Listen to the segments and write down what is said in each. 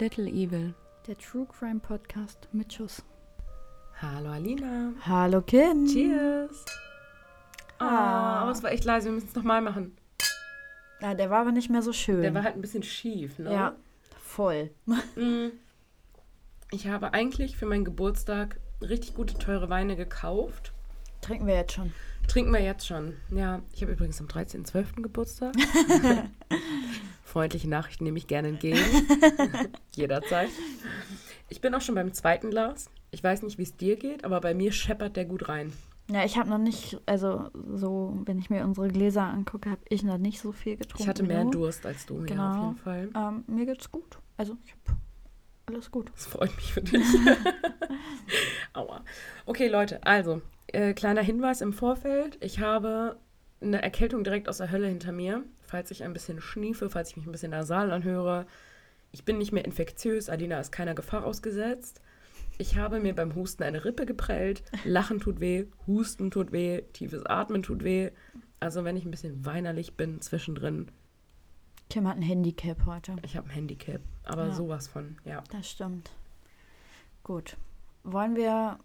Little Evil. Der True Crime Podcast mit Schuss. Hallo Alina. Hallo Kim. Cheers. Aber es war echt leise, wir müssen es nochmal machen. Ja, der war aber nicht mehr so schön. Der war halt ein bisschen schief, ne? Ja, voll. Ich habe eigentlich für meinen Geburtstag richtig gute, teure Weine gekauft. Trinken wir jetzt schon. Ja, ich habe übrigens am 13.12. Geburtstag. Freundliche Nachrichten nehme ich gerne entgegen. Jederzeit. Ich bin auch schon beim zweiten Glas. Ich weiß nicht, wie es dir geht, aber bei mir scheppert der gut rein. Ja, ich habe noch nicht, also so, wenn ich mir unsere Gläser angucke, habe ich noch nicht so viel getrunken. Ich hatte mehr Durst als du, genau. Ja, auf jeden Fall. Mir geht's gut. Also, ich habe alles gut. Das freut mich für dich. Aua. Okay, Leute, also, kleiner Hinweis im Vorfeld. Ich habe eine Erkältung direkt aus der Hölle hinter mir. Falls ich ein bisschen schniefe, falls ich mich ein bisschen nasal anhöre. Ich bin nicht mehr infektiös. Alina ist keiner Gefahr ausgesetzt. Ich habe mir beim Husten eine Rippe geprellt. Lachen tut weh, Husten tut weh, tiefes Atmen tut weh. Also wenn ich ein bisschen weinerlich bin zwischendrin. Kim hat ein Handicap heute. Ich habe ein Handicap, aber ja. Sowas von, ja. Das stimmt. Gut. Wollen wir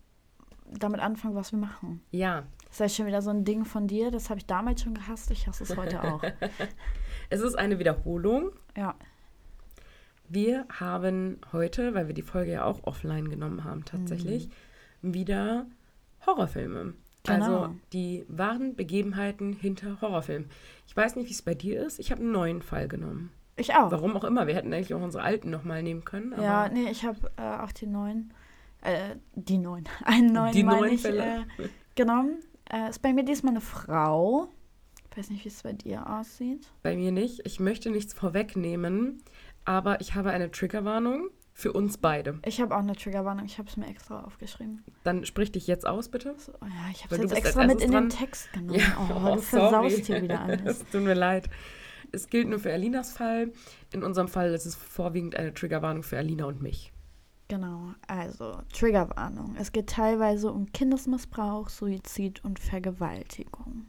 damit anfangen, was wir machen? Ja. Das ist schon wieder so ein Ding von dir, das habe ich damals schon gehasst, ich hasse es heute auch. Es ist eine Wiederholung. Ja. Wir haben heute, weil wir die Folge ja auch offline genommen haben tatsächlich, wieder Horrorfilme. Genau. Also die wahren Begebenheiten hinter Horrorfilmen. Ich weiß nicht, wie es bei dir ist. Ich habe einen neuen Fall genommen. Ich auch. Warum auch immer. Wir hätten eigentlich auch unsere alten nochmal nehmen können. Aber ja, nee, ich habe auch die neuen. Einen neuen Fälle genommen. Ist bei mir diesmal eine Frau. Ich weiß nicht, wie es bei dir aussieht. Bei mir nicht. Ich möchte nichts vorwegnehmen. Aber ich habe eine Triggerwarnung für uns beide. Ich habe auch eine Triggerwarnung. Ich habe es mir extra aufgeschrieben. Dann sprich dich jetzt aus, bitte. So, ja, ich habe es jetzt extra mit in den Text genommen. Ja, du versaust hier wieder alles. Es tut mir leid. Es gilt nur für Alinas Fall. In unserem Fall ist es vorwiegend eine Triggerwarnung für Alina und mich. Genau, also Triggerwarnung. Es geht teilweise um Kindesmissbrauch, Suizid und Vergewaltigung.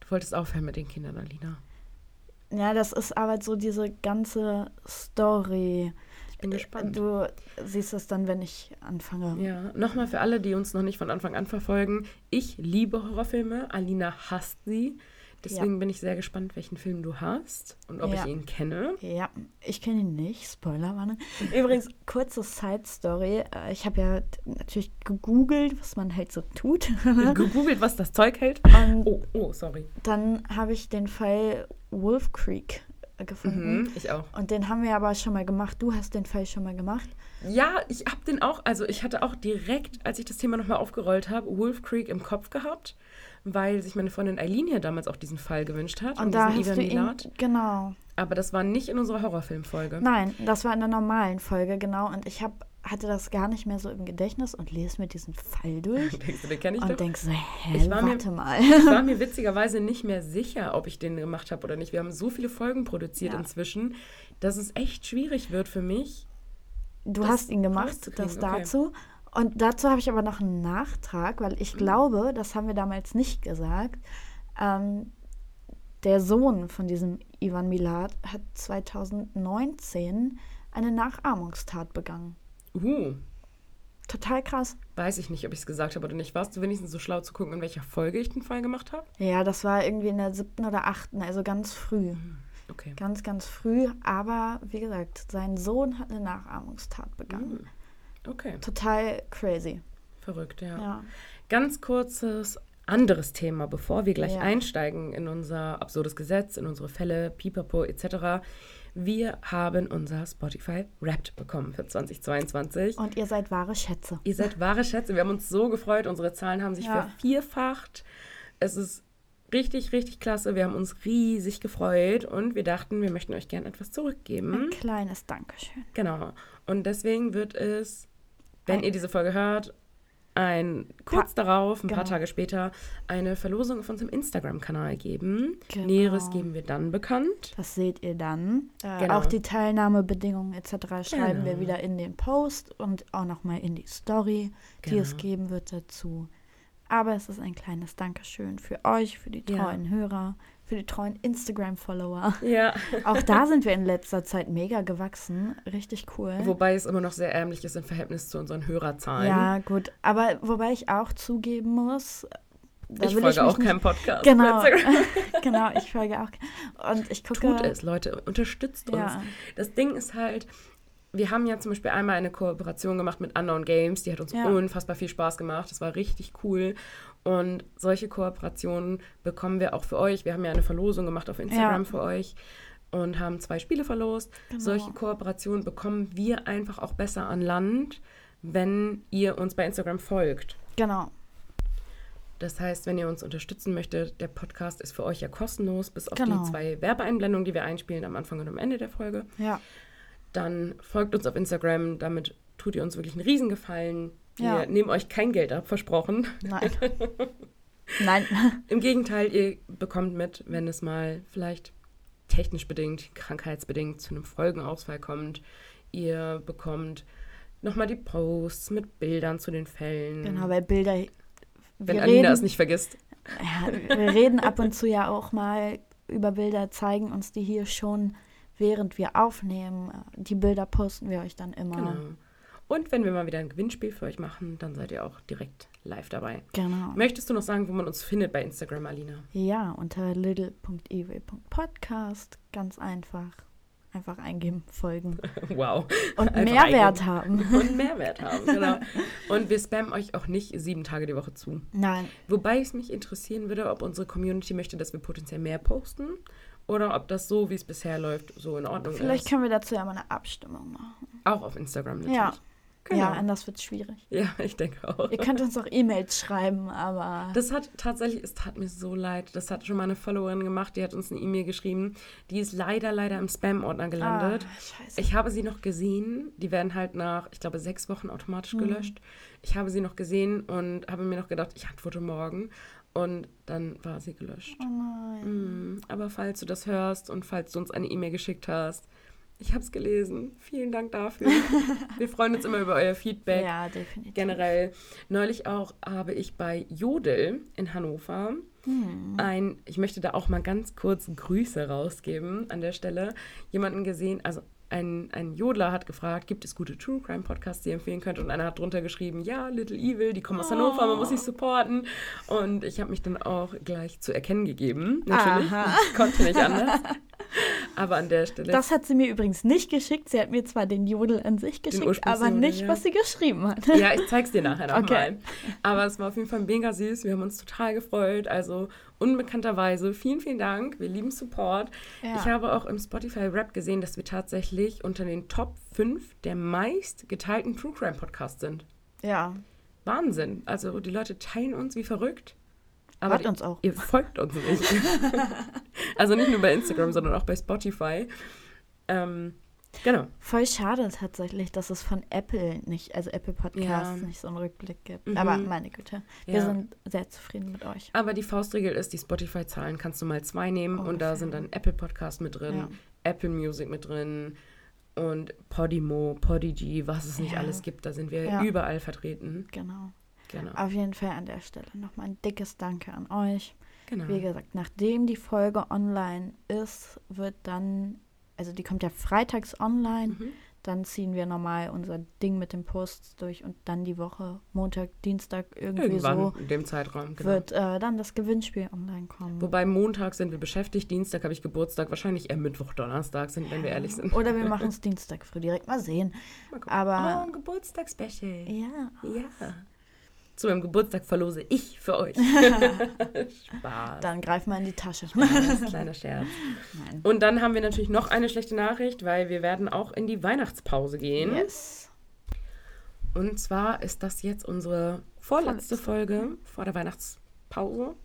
Du wolltest aufhören mit den Kindern, Alina. Ja, das ist aber so diese ganze Story. Ich bin gespannt. Du siehst es dann, wenn ich anfange. Ja, nochmal für alle, die uns noch nicht von Anfang an verfolgen. Ich liebe Horrorfilme, Alina hasst sie. Deswegen bin ich sehr gespannt, welchen Film du hast und ob ich ihn kenne. Ja, ich kenne ihn nicht, Spoilerwarnung. Übrigens, kurze Side-Story. Ich habe ja natürlich gegoogelt, was man halt so tut. Gegoogelt, was das Zeug hält. Und sorry. Dann habe ich den Fall Wolf Creek gefunden. Mhm, ich auch. Und den haben wir aber schon mal gemacht. Du hast den Fall schon mal gemacht. Ja, ich habe den auch, also ich hatte auch direkt, als ich das Thema nochmal aufgerollt habe, Wolf Creek im Kopf gehabt, weil sich meine Freundin Aileen hier damals auch diesen Fall gewünscht hat. Und da hast du ihn, genau. Aber das war nicht in unserer Horrorfilmfolge. Nein, das war in der normalen Folge, genau. Und ich hatte das gar nicht mehr so im Gedächtnis und lese mir diesen Fall durch. Denkst du, den kenn ich doch? Und denkst so, Ich war mir witzigerweise nicht mehr sicher, ob ich den gemacht habe oder nicht. Wir haben so viele Folgen produziert inzwischen, dass es echt schwierig wird für mich. Du hast ihn gemacht, das dazu. Und dazu habe ich aber noch einen Nachtrag, weil ich glaube, das haben wir damals nicht gesagt, der Sohn von diesem Ivan Milat hat 2019 eine Nachahmungstat begangen. Total krass. Weiß ich nicht, ob ich es gesagt habe oder nicht. Warst du wenigstens so schlau zu gucken, in welcher Folge ich den Fall gemacht habe? Ja, das war irgendwie in der 7. oder 8, also ganz früh. Okay. Ganz, ganz früh. Aber wie gesagt, sein Sohn hat eine Nachahmungstat begangen. Okay. Total crazy. Verrückt, ja. Ganz kurzes anderes Thema, bevor wir gleich einsteigen in unser absurdes Gesetz, in unsere Fälle, Pipapo etc. Wir haben unser Spotify Wrapped bekommen für 2022. Und ihr seid wahre Schätze. Ihr seid wahre Schätze. Wir haben uns so gefreut. Unsere Zahlen haben sich vervierfacht. Es ist richtig, richtig klasse. Wir haben uns riesig gefreut und wir dachten, wir möchten euch gerne etwas zurückgeben. Ein kleines Dankeschön. Genau. Und deswegen wird es, wenn ihr diese Folge hört, ein paar Tage später, eine Verlosung auf unserem Instagram-Kanal geben. Genau. Näheres geben wir dann bekannt. Das seht ihr dann. Auch die Teilnahmebedingungen etc. schreiben wir wieder in den Post und auch nochmal in die Story, die es geben wird dazu. Aber es ist ein kleines Dankeschön für euch, für die treuen Hörer, für die treuen Instagram-Follower. Ja. Auch da sind wir in letzter Zeit mega gewachsen. Richtig cool. Wobei es immer noch sehr ärmlich ist im Verhältnis zu unseren Hörerzahlen. Ja, gut. Aber wobei ich auch zugeben muss, ich folge auch keinem Podcast. Genau, genau, ich folge auch. Und ich gucke. Tut es, Leute, unterstützt uns. Das Ding ist halt, wir haben ja zum Beispiel einmal eine Kooperation gemacht mit Unknown Games. Die hat uns unfassbar viel Spaß gemacht. Das war richtig cool. Und solche Kooperationen bekommen wir auch für euch. Wir haben ja eine Verlosung gemacht auf Instagram für euch und haben 2 Spiele verlost. Genau. Solche Kooperationen bekommen wir einfach auch besser an Land, wenn ihr uns bei Instagram folgt. Genau. Das heißt, wenn ihr uns unterstützen möchtet, der Podcast ist für euch ja kostenlos, bis auf die 2 Werbeeinblendungen, die wir einspielen am Anfang und am Ende der Folge. Ja. Dann folgt uns auf Instagram, damit tut ihr uns wirklich einen Riesengefallen. Wir nehmen euch kein Geld ab, versprochen. Nein. Nein. Im Gegenteil, ihr bekommt mit, wenn es mal vielleicht technisch bedingt, krankheitsbedingt zu einem Folgenausfall kommt. Ihr bekommt nochmal die Posts mit Bildern zu den Fällen. Genau, weil Bilder... Wenn Alina es nicht vergisst. Ja, wir reden ab und zu ja auch mal über Bilder, zeigen uns die hier schon, während wir aufnehmen. Die Bilder posten wir euch dann immer. Genau. Und wenn wir mal wieder ein Gewinnspiel für euch machen, dann seid ihr auch direkt live dabei. Genau. Möchtest du noch sagen, wo man uns findet bei Instagram, Alina? Ja, unter little.ew.podcast. Ganz einfach. Einfach eingeben, folgen. Wow. Und einfach Mehrwert haben. Und Mehrwert haben, genau. Und wir spammen euch auch nicht 7 Tage die Woche zu. Nein. Wobei es mich interessieren würde, ob unsere Community möchte, dass wir potenziell mehr posten oder ob das so, wie es bisher läuft, so in Ordnung ist. Vielleicht können wir dazu ja mal eine Abstimmung machen. Auch auf Instagram natürlich. Ja. Genau. Ja, anders wird es schwierig. Ja, ich denke auch. Ihr könnt uns auch E-Mails schreiben, aber... Das hat tatsächlich, es tat mir so leid, das hat schon mal eine Followerin gemacht, die hat uns eine E-Mail geschrieben, die ist leider im Spam-Ordner gelandet. Ah, scheiße. Ich habe sie noch gesehen, die werden halt nach, ich glaube, 6 Wochen automatisch gelöscht. Ich habe sie noch gesehen und habe mir noch gedacht, ich antworte morgen. Und dann war sie gelöscht. Oh nein. Aber falls du das hörst und falls du uns eine E-Mail geschickt hast, ich habe es gelesen. Vielen Dank dafür. Wir freuen uns immer über euer Feedback. Ja, definitiv. Generell. Neulich auch habe ich bei Jodel in Hannover ich möchte da auch mal ganz kurz Grüße rausgeben an der Stelle, jemanden gesehen, also ein Jodler hat gefragt, gibt es gute True Crime Podcasts, die ihr empfehlen könnt? Und einer hat drunter geschrieben, ja, Little Evil, die kommen aus Hannover, man muss sich supporten. Und ich habe mich dann auch gleich zu erkennen gegeben. Natürlich, ich konnte nicht anders. Aber an der Stelle... Das hat sie mir übrigens nicht geschickt. Sie hat mir zwar den Jodel an sich geschickt, aber nicht, was sie geschrieben hat. Ja, ich zeig's dir nachher nochmal. Okay. Aber es war auf jeden Fall mega süß. Wir haben uns total gefreut. Also unbekannterweise vielen, vielen Dank. Wir lieben Support. Ja. Ich habe auch im Spotify-Rap gesehen, dass wir tatsächlich unter den Top 5 der meist geteilten True Crime Podcasts sind. Ja. Wahnsinn. Also die Leute teilen uns wie verrückt. Aber uns auch. Ihr folgt uns nicht. Also nicht nur bei Instagram, sondern auch bei Spotify. Genau. Voll schade tatsächlich, dass es von Apple nicht, also Apple Podcasts nicht so einen Rückblick gibt. Aber meine Güte, wir sind sehr zufrieden mit euch. Aber die Faustregel ist, die Spotify-Zahlen kannst du mal 2 nehmen und da sind dann Apple Podcasts mit drin, Apple Music mit drin und Podimo, Podigy, was es nicht alles gibt. Da sind wir überall vertreten. Genau. Genau. Auf jeden Fall an der Stelle nochmal ein dickes Danke an euch. Genau. Wie gesagt, nachdem die Folge online ist, wird dann, also die kommt ja freitags online, dann ziehen wir normal unser Ding mit den Posts durch und dann die Woche, Montag, Dienstag, irgendwann so in dem Zeitraum, wird dann das Gewinnspiel online kommen. Wobei Montag sind wir beschäftigt, Dienstag habe ich Geburtstag, wahrscheinlich eher Mittwoch, Donnerstag sind, wenn wir ehrlich sind. Oder wir machen es Dienstag früh, direkt mal sehen. Mal gucken. Aber ein Geburtstagsspecial. Ja. Ja. Zu meinem Geburtstag verlose ich für euch. Spaß. Dann greif mal in die Tasche. Spaß, kleiner Scherz. Nein. Und dann haben wir natürlich noch eine schlechte Nachricht, weil wir werden auch in die Weihnachtspause gehen. Yes. Und zwar ist das jetzt unsere vorletzte Folge vor der Weihnachtspause.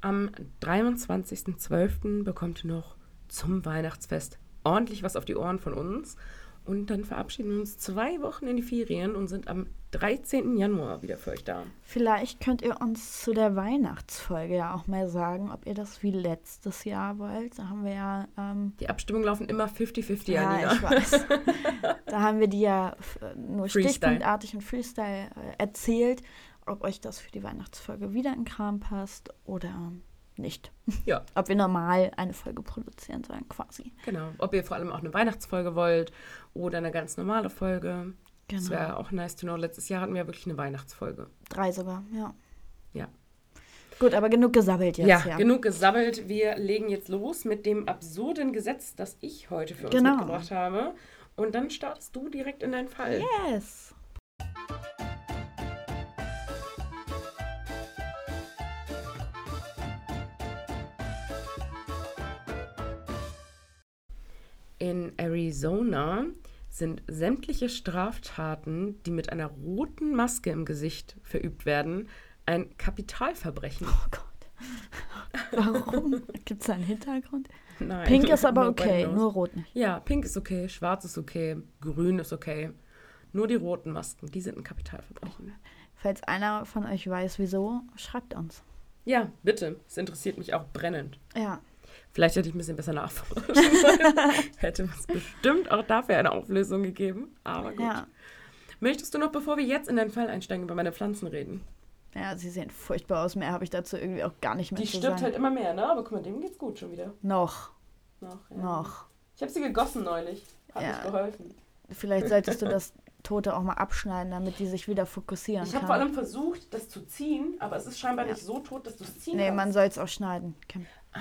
Am 23.12. bekommt ihr noch zum Weihnachtsfest ordentlich was auf die Ohren von uns. Und dann verabschieden wir uns 2 Wochen in die Ferien und sind am 13. Januar wieder für euch da. Vielleicht könnt ihr uns zu der Weihnachtsfolge ja auch mal sagen, ob ihr das wie letztes Jahr wollt. Da haben wir ja... die Abstimmungen laufen immer 50-50, ja, Alina. Ja, ich weiß. Da haben wir die ja nur stichpunktartig und Freestyle erzählt. ob euch das für die Weihnachtsfolge wieder in Kram passt oder nicht. Ja. Ob wir normal eine Folge produzieren sollen quasi. Genau. Ob ihr vor allem auch eine Weihnachtsfolge wollt oder eine ganz normale Folge. Genau. Das wäre auch nice to know. Letztes Jahr hatten wir ja wirklich eine Weihnachtsfolge. 3 sogar, ja. Ja. Gut, aber genug gesabbelt jetzt. Ja, genug gesabbelt. Wir legen jetzt los mit dem absurden Gesetz, das ich heute für uns mitgebracht habe. Und dann startest du direkt in deinen Fall. Yes! In Arizona sind sämtliche Straftaten, die mit einer roten Maske im Gesicht verübt werden, ein Kapitalverbrechen. Oh Gott. Warum? Gibt es da einen Hintergrund? Nein. Pink ist aber okay, nur rot nicht. Ja, pink ist okay, schwarz ist okay, grün ist okay. Nur die roten Masken, die sind ein Kapitalverbrechen. Oh. Falls einer von euch weiß, wieso, schreibt uns. Ja, bitte. Es interessiert mich auch brennend. Ja. Vielleicht hätte ich ein bisschen besser nachforschen sollen. Hätte uns bestimmt auch dafür eine Auflösung gegeben. Aber gut. Ja. Möchtest du noch, bevor wir jetzt in deinen Fall einsteigen, über meine Pflanzen reden? Ja, sie sehen furchtbar aus. Mehr habe ich dazu irgendwie auch gar nicht mehr zu sagen. Die stirbt halt immer mehr, ne? Aber guck mal, dem geht's gut schon wieder. Noch. Ich habe sie gegossen neulich. Hat nicht geholfen. Vielleicht solltest du das Tote auch mal abschneiden, damit die sich wieder fokussieren können. Ich habe vor allem versucht, das zu ziehen, aber es ist scheinbar nicht so tot, dass du es ziehen kannst. Nee, man soll es auch schneiden. Kim. Ah.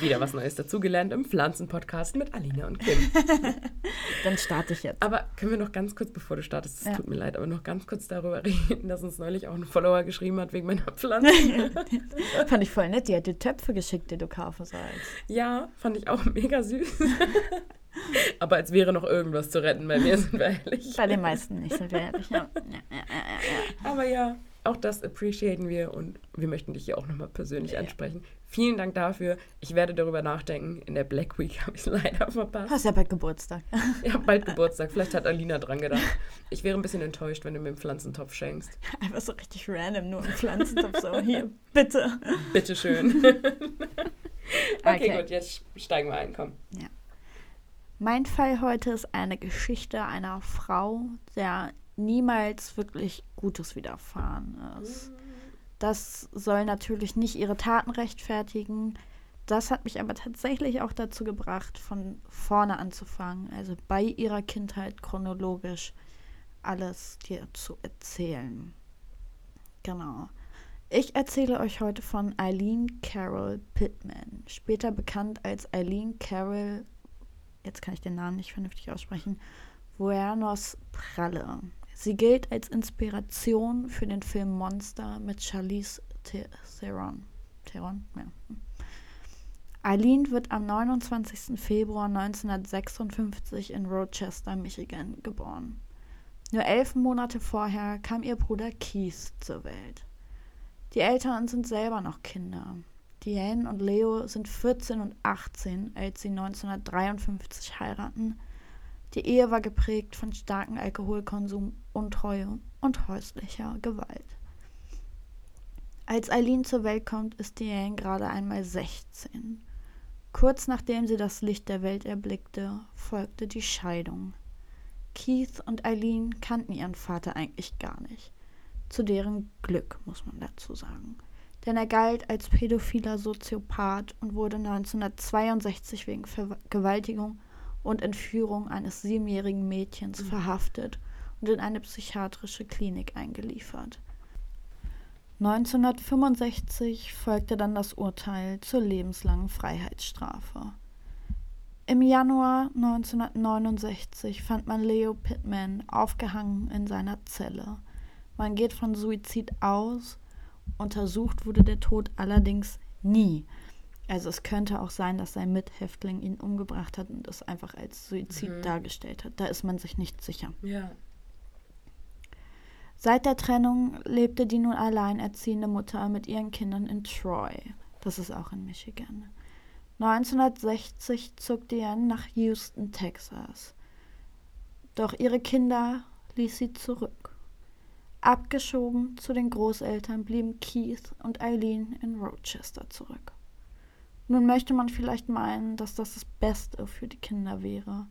Wieder was Neues dazugelernt im Pflanzenpodcast mit Alina und Kim. Dann starte ich jetzt. Aber können wir noch ganz kurz, bevor du startest, es tut mir leid, aber noch ganz kurz darüber reden, dass uns neulich auch ein Follower geschrieben hat wegen meiner Pflanze. Fand ich voll nett, die hat dir Töpfe geschickt, die du kaufen sollst. Ja, fand ich auch mega süß. Aber als wäre noch irgendwas zu retten, bei mir sind wir ehrlich. Bei den meisten nicht, sind wir ehrlich. Ja. Aber ja. Auch das appreciaten wir und wir möchten dich hier auch nochmal persönlich ansprechen. Vielen Dank dafür. Ich werde darüber nachdenken. In der Black Week habe ich es leider verpasst. Du hast ja bald Geburtstag. Ich habe bald Geburtstag. Vielleicht hat Alina dran gedacht. Ich wäre ein bisschen enttäuscht, wenn du mir einen Pflanzentopf schenkst. Einfach so richtig random, nur einen Pflanzentopf. So, hier, bitte. Bitteschön. Okay, gut, jetzt steigen wir ein. Komm. Ja. Mein Fall heute ist eine Geschichte einer Frau, der niemals wirklich Gutes widerfahren ist. Das soll natürlich nicht ihre Taten rechtfertigen. Das hat mich aber tatsächlich auch dazu gebracht, von vorne anzufangen, also bei ihrer Kindheit chronologisch alles dir zu erzählen. Genau. Ich erzähle euch heute von Aileen Carol Pittman, später bekannt als Aileen Carol, jetzt kann ich den Namen nicht vernünftig aussprechen, Wuernos Pralle. Sie gilt als Inspiration für den Film Monster mit Charlize Theron. Theron? Ja. Aileen wird am 29. Februar 1956 in Rochester, Michigan, geboren. Nur 11 Monate vorher kam ihr Bruder Keith zur Welt. Die Eltern sind selber noch Kinder. Diane und Leo sind 14 und 18, als sie 1953 heiraten. Die Ehe war geprägt von starkem Alkoholkonsum, Untreue und häuslicher Gewalt. Als Aileen zur Welt kommt, ist Diane gerade einmal 16. Kurz nachdem sie das Licht der Welt erblickte, folgte die Scheidung. Keith und Aileen kannten ihren Vater eigentlich gar nicht. Zu deren Glück, muss man dazu sagen. Denn er galt als pädophiler Soziopath und wurde 1962 wegen Vergewaltigung und Entführung eines 7-jährigen Mädchens verhaftet und in eine psychiatrische Klinik eingeliefert. 1965 folgte dann das Urteil zur lebenslangen Freiheitsstrafe. Im Januar 1969 fand man Leo Pittman aufgehangen in seiner Zelle. Man geht von Suizid aus, untersucht wurde der Tod allerdings nie. Also es könnte auch sein, dass sein Mithäftling ihn umgebracht hat und es einfach als Suizid dargestellt hat. Da ist man sich nicht sicher. Ja. Seit der Trennung lebte die nun alleinerziehende Mutter mit ihren Kindern in Troy. Das ist auch in Michigan. 1960 zog Diane nach Houston, Texas. Doch ihre Kinder ließ sie zurück. Abgeschoben zu den Großeltern blieben Keith und Aileen in Rochester zurück. Nun möchte man vielleicht meinen, dass das Beste für die Kinder wäre.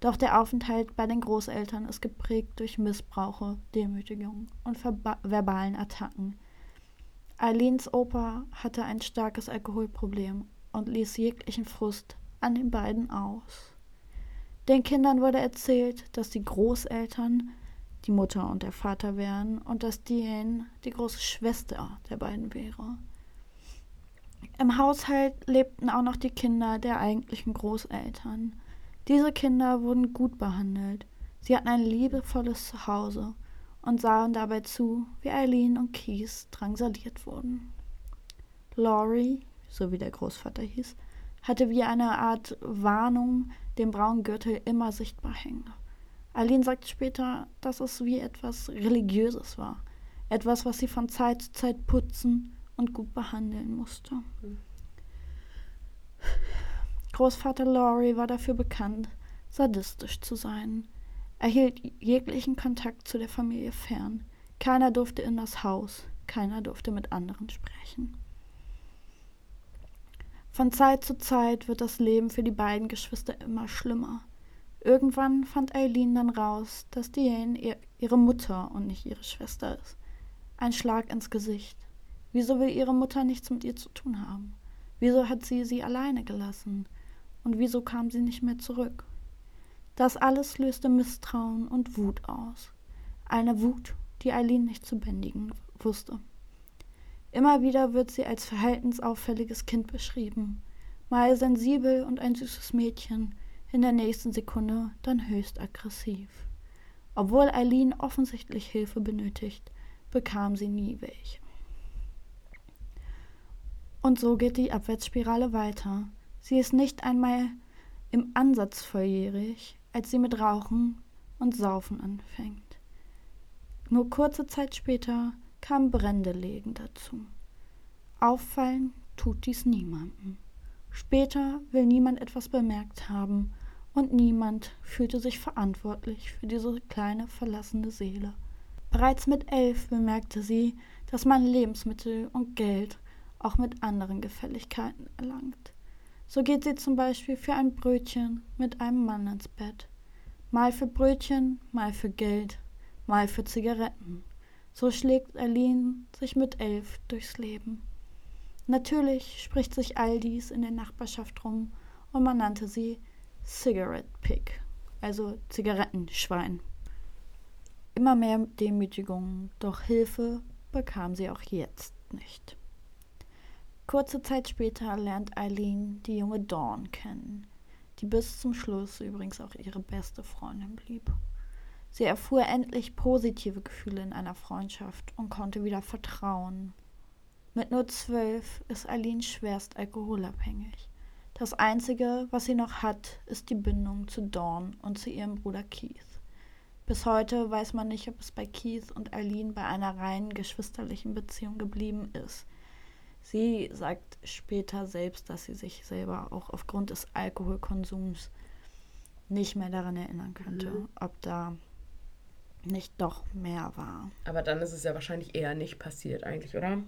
Doch der Aufenthalt bei den Großeltern ist geprägt durch Missbrauche, Demütigungen und verbalen Attacken. Aileens Opa hatte ein starkes Alkoholproblem und ließ jeglichen Frust an den beiden aus. Den Kindern wurde erzählt, dass die Großeltern die Mutter und der Vater wären und dass Diane die große Schwester der beiden wäre. Im Haushalt lebten auch noch die Kinder der eigentlichen Großeltern. Diese Kinder wurden gut behandelt. Sie hatten ein liebevolles Zuhause und sahen dabei zu, wie Aileen und Keith drangsaliert wurden. Laurie, so wie der Großvater hieß, hatte wie eine Art Warnung den braunen Gürtel immer sichtbar hängen. Aileen sagt später, dass es wie etwas Religiöses war. Etwas, was sie von Zeit zu Zeit putzen und gut behandeln musste. Großvater Laurie war dafür bekannt, sadistisch zu sein. Er hielt jeglichen Kontakt zu der Familie fern. Keiner durfte in das Haus, keiner durfte mit anderen sprechen. Von Zeit zu Zeit wird das Leben für die beiden Geschwister immer schlimmer. Irgendwann fand Aileen dann raus, dass Diane ihre Mutter und nicht ihre Schwester ist. Ein Schlag ins Gesicht. Wieso will ihre Mutter nichts mit ihr zu tun haben? Wieso hat sie sie alleine gelassen? Und wieso kam sie nicht mehr zurück? Das alles löste Misstrauen und Wut aus. Eine Wut, die Aileen nicht zu bändigen wusste. Immer wieder wird sie als verhaltensauffälliges Kind beschrieben. Mal sensibel und ein süßes Mädchen, in der nächsten Sekunde dann höchst aggressiv. Obwohl Aileen offensichtlich Hilfe benötigt, bekam sie nie welche. Und so geht die Abwärtsspirale weiter. Sie ist nicht einmal im Ansatz volljährig, als sie mit Rauchen und Saufen anfängt. Nur kurze Zeit später kam Brändelegen dazu. Auffallen tut dies niemandem. Später will niemand etwas bemerkt haben und niemand fühlte sich verantwortlich für diese kleine verlassene Seele. Bereits mit 11 bemerkte sie, dass man Lebensmittel und Geld auch mit anderen Gefälligkeiten erlangt. So geht sie zum Beispiel für ein Brötchen mit einem Mann ins Bett. Mal für Brötchen, mal für Geld, mal für Zigaretten. So schlägt Aileen sich mit 11 durchs Leben. Natürlich spricht sich all dies in der Nachbarschaft rum und man nannte sie Cigarette Pig, also Zigarettenschwein. Immer mehr Demütigungen, doch Hilfe bekam sie auch jetzt nicht. Kurze Zeit später lernt Aileen die junge Dawn kennen, die bis zum Schluss übrigens auch ihre beste Freundin blieb. Sie erfuhr endlich positive Gefühle in einer Freundschaft und konnte wieder vertrauen. Mit nur 12 ist Aileen schwerst alkoholabhängig. Das Einzige, was sie noch hat, ist die Bindung zu Dawn und zu ihrem Bruder Keith. Bis heute weiß man nicht, ob es bei Keith und Aileen bei einer rein geschwisterlichen Beziehung geblieben ist. Sie sagt später selbst, dass sie sich selber auch aufgrund des Alkoholkonsums nicht mehr daran erinnern könnte, ob da nicht doch mehr war. Aber dann ist es ja wahrscheinlich eher nicht passiert eigentlich, oder?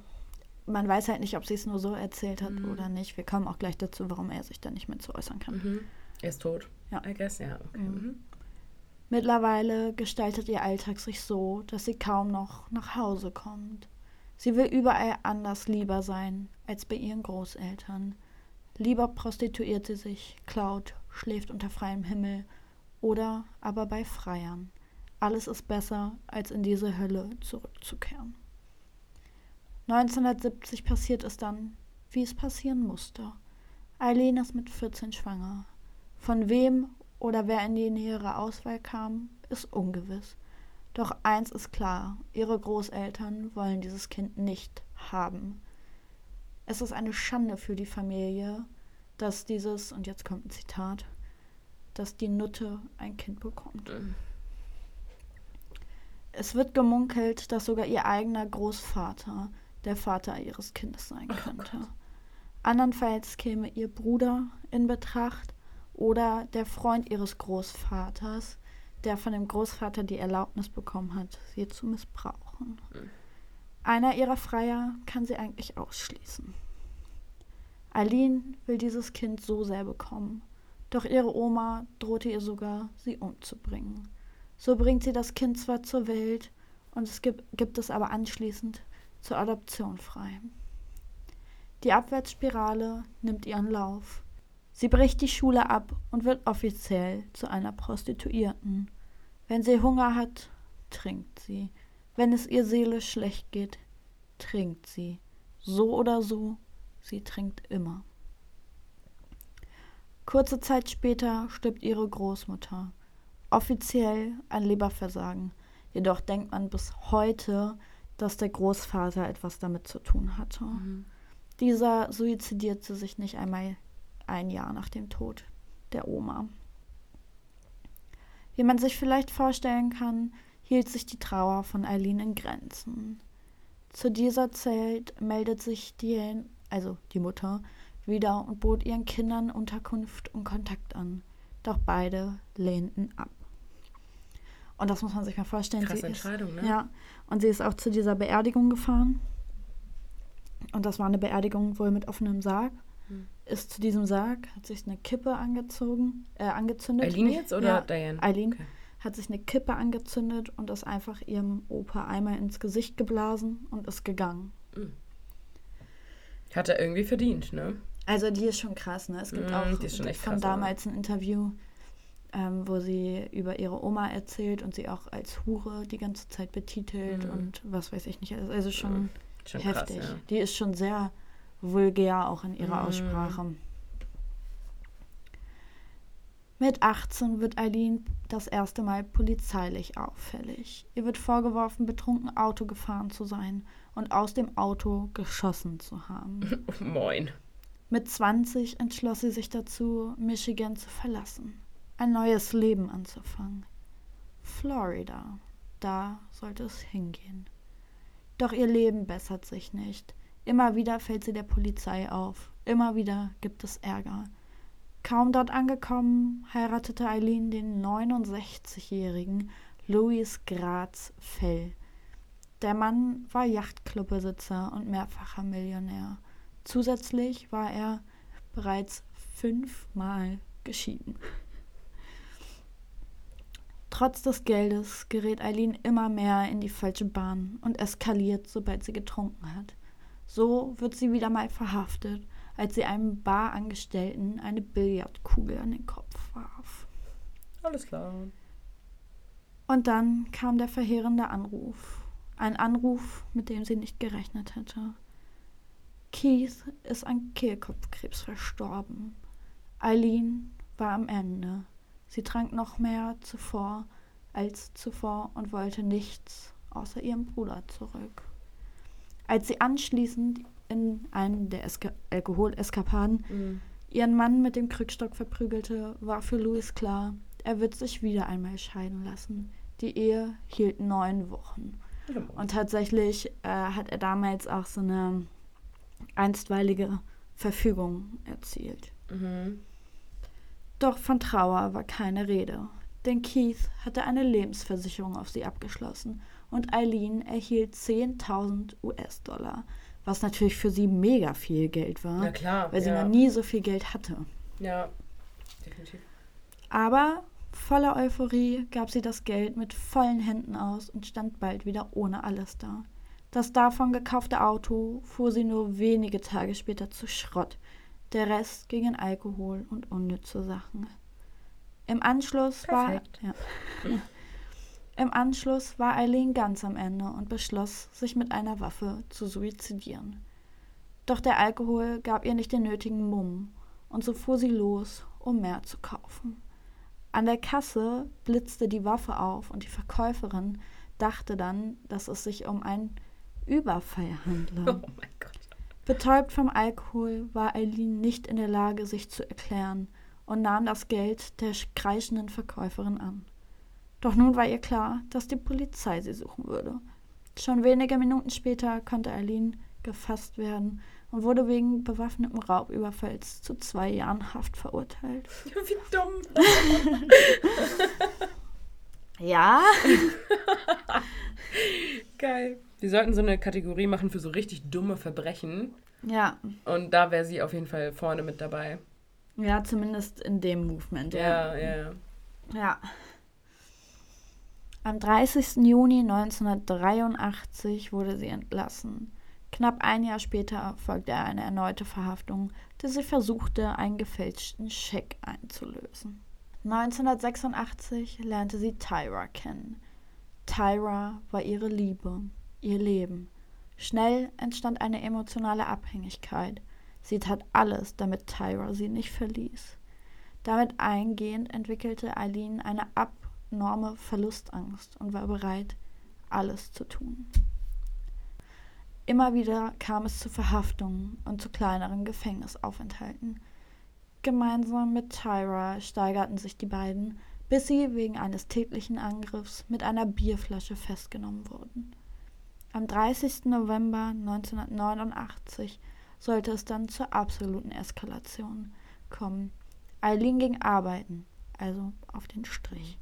Man weiß halt nicht, ob sie es nur so erzählt hat oder nicht. Wir kommen auch gleich dazu, warum er sich da nicht mehr zu äußern kann. Er ist tot. Ja, I guess, ja. Okay. Mittlerweile gestaltet ihr Alltag sich so, dass sie kaum noch nach Hause kommt. Sie will überall anders lieber sein als bei ihren Großeltern. Lieber prostituiert sie sich, klaut, schläft unter freiem Himmel oder aber bei Freiern. Alles ist besser, als in diese Hölle zurückzukehren. 1970 passiert es dann, wie es passieren musste. Aileen ist mit 14 schwanger. Von wem oder wer in die nähere Auswahl kam, ist ungewiss. Doch eins ist klar, ihre Großeltern wollen dieses Kind nicht haben. Es ist eine Schande für die Familie, dass dieses, und jetzt kommt ein Zitat, dass die Nutte ein Kind bekommt. Es wird gemunkelt, dass sogar ihr eigener Großvater der Vater ihres Kindes sein könnte. Andernfalls käme ihr Bruder in Betracht oder der Freund ihres Großvaters, der von dem Großvater die Erlaubnis bekommen hat, sie zu missbrauchen. Einer ihrer Freier kann sie eigentlich ausschließen. Aileen will dieses Kind so sehr bekommen, Doch ihre Oma drohte ihr sogar, sie umzubringen. So bringt sie das Kind zwar zur Welt, und es gibt es aber anschließend zur Adoption frei. Die Abwärtsspirale nimmt ihren Lauf. Sie bricht die Schule ab und wird offiziell zu einer Prostituierten. Wenn sie Hunger hat, trinkt sie. Wenn es ihr seelisch schlecht geht, trinkt sie. So oder so, sie trinkt immer. Kurze Zeit später stirbt ihre Großmutter. Offiziell an Leberversagen. Jedoch denkt man bis heute, dass der Großvater etwas damit zu tun hatte. Mhm. Dieser suizidierte sich nicht einmal ein Jahr nach dem Tod der Oma. Wie man sich vielleicht vorstellen kann, hielt sich die Trauer von Aileen in Grenzen. Zu dieser Zeit meldet sich die Mutter, wieder und bot ihren Kindern Unterkunft und Kontakt an. Doch beide lehnten ab. Und das muss man sich mal vorstellen. Krasse Entscheidung, ne? Ja, und sie ist auch zu dieser Beerdigung gefahren. Und das war eine Beerdigung wohl mit offenem Sarg. Ist zu diesem Sarg, hat sich eine Kippe angezündet. Aileen jetzt oder ja, Diane? Aileen hat sich eine Kippe angezündet und ist einfach ihrem Opa einmal ins Gesicht geblasen und ist gegangen. Hat er irgendwie verdient, ne? Also die ist schon krass, ne? Es gibt auch von damals ein Interview, wo sie über ihre Oma erzählt und sie auch als Hure die ganze Zeit betitelt und was weiß ich nicht. Also schon heftig. Krass, ja. Die ist schon sehr vulgär auch in ihrer Aussprache. Mit 18 wird Aileen das erste Mal polizeilich auffällig. Ihr wird vorgeworfen, betrunken Auto gefahren zu sein und aus dem Auto geschossen zu haben. Moin. Mit 20 entschloss sie sich dazu, Michigan zu verlassen, ein neues Leben anzufangen. Florida, da sollte es hingehen. Doch ihr Leben bessert sich nicht. Immer wieder fällt sie der Polizei auf. Immer wieder gibt es Ärger. Kaum dort angekommen, heiratete Aileen den 69-jährigen Louis Graz Fell. Der Mann war Yachtclubbesitzer und mehrfacher Millionär. Zusätzlich war er bereits 5-mal geschieden. Trotz des Geldes gerät Aileen immer mehr in die falsche Bahn und eskaliert, sobald sie getrunken hat. So wird sie wieder mal verhaftet, als sie einem Barangestellten eine Billardkugel an den Kopf warf. Alles klar. Und dann kam der verheerende Anruf. Ein Anruf, mit dem sie nicht gerechnet hätte. Keith ist an Kehlkopfkrebs verstorben. Aileen war am Ende. Sie trank noch mehr als zuvor und wollte nichts außer ihrem Bruder zurück. Als sie anschließend in einem der Alkoholeskapaden ihren Mann mit dem Krückstock verprügelte, war für Louis klar, er wird sich wieder einmal scheiden lassen. Die Ehe hielt 9 Wochen. Und tatsächlich hat er damals auch so eine einstweilige Verfügung erzielt. Mhm. Doch von Trauer war keine Rede, denn Keith hatte eine Lebensversicherung auf sie abgeschlossen und Aileen erhielt $10.000, was natürlich für sie mega viel Geld war, na klar, weil sie noch nie so viel Geld hatte. Ja, definitiv. Aber voller Euphorie gab sie das Geld mit vollen Händen aus und stand bald wieder ohne alles da. Das davon gekaufte Auto fuhr sie nur wenige Tage später zu Schrott. Der Rest ging in Alkohol und unnütze Sachen. Im Anschluss war Aileen ganz am Ende und beschloss, sich mit einer Waffe zu suizidieren. Doch der Alkohol gab ihr nicht den nötigen Mumm und so fuhr sie los, um mehr zu kaufen. An der Kasse blitzte die Waffe auf und die Verkäuferin dachte dann, dass es sich um einen Überfall handle. Oh mein Gott. Betäubt vom Alkohol war Aileen nicht in der Lage, sich zu erklären und nahm das Geld der kreischenden Verkäuferin an. Doch nun war ihr klar, dass die Polizei sie suchen würde. Schon wenige Minuten später konnte Aileen gefasst werden und wurde wegen bewaffnetem Raubüberfalls zu 2 Jahren Haft verurteilt. Wie dumm! Ja. Geil. Wir sollten so eine Kategorie machen für so richtig dumme Verbrechen. Ja. Und da wäre sie auf jeden Fall vorne mit dabei. Ja, zumindest in dem Movement. Ja, ja. Ja. Am 30. Juni 1983 wurde sie entlassen. Knapp ein Jahr später folgte eine erneute Verhaftung, die sie versuchte, einen gefälschten Scheck einzulösen. 1986 lernte sie Tyra kennen. Tyra war ihre Liebe, ihr Leben. Schnell entstand eine emotionale Abhängigkeit. Sie tat alles, damit Tyra sie nicht verließ. Damit eingehend entwickelte Aileen eine abnorme Verlustangst und war bereit, alles zu tun. Immer wieder kam es zu Verhaftungen und zu kleineren Gefängnisaufenthalten. Gemeinsam mit Tyra steigerten sich die beiden, bis sie wegen eines tätlichen Angriffs mit einer Bierflasche festgenommen wurden. Am 30. November 1989 sollte es dann zur absoluten Eskalation kommen. Aileen ging arbeiten, also auf den Strich.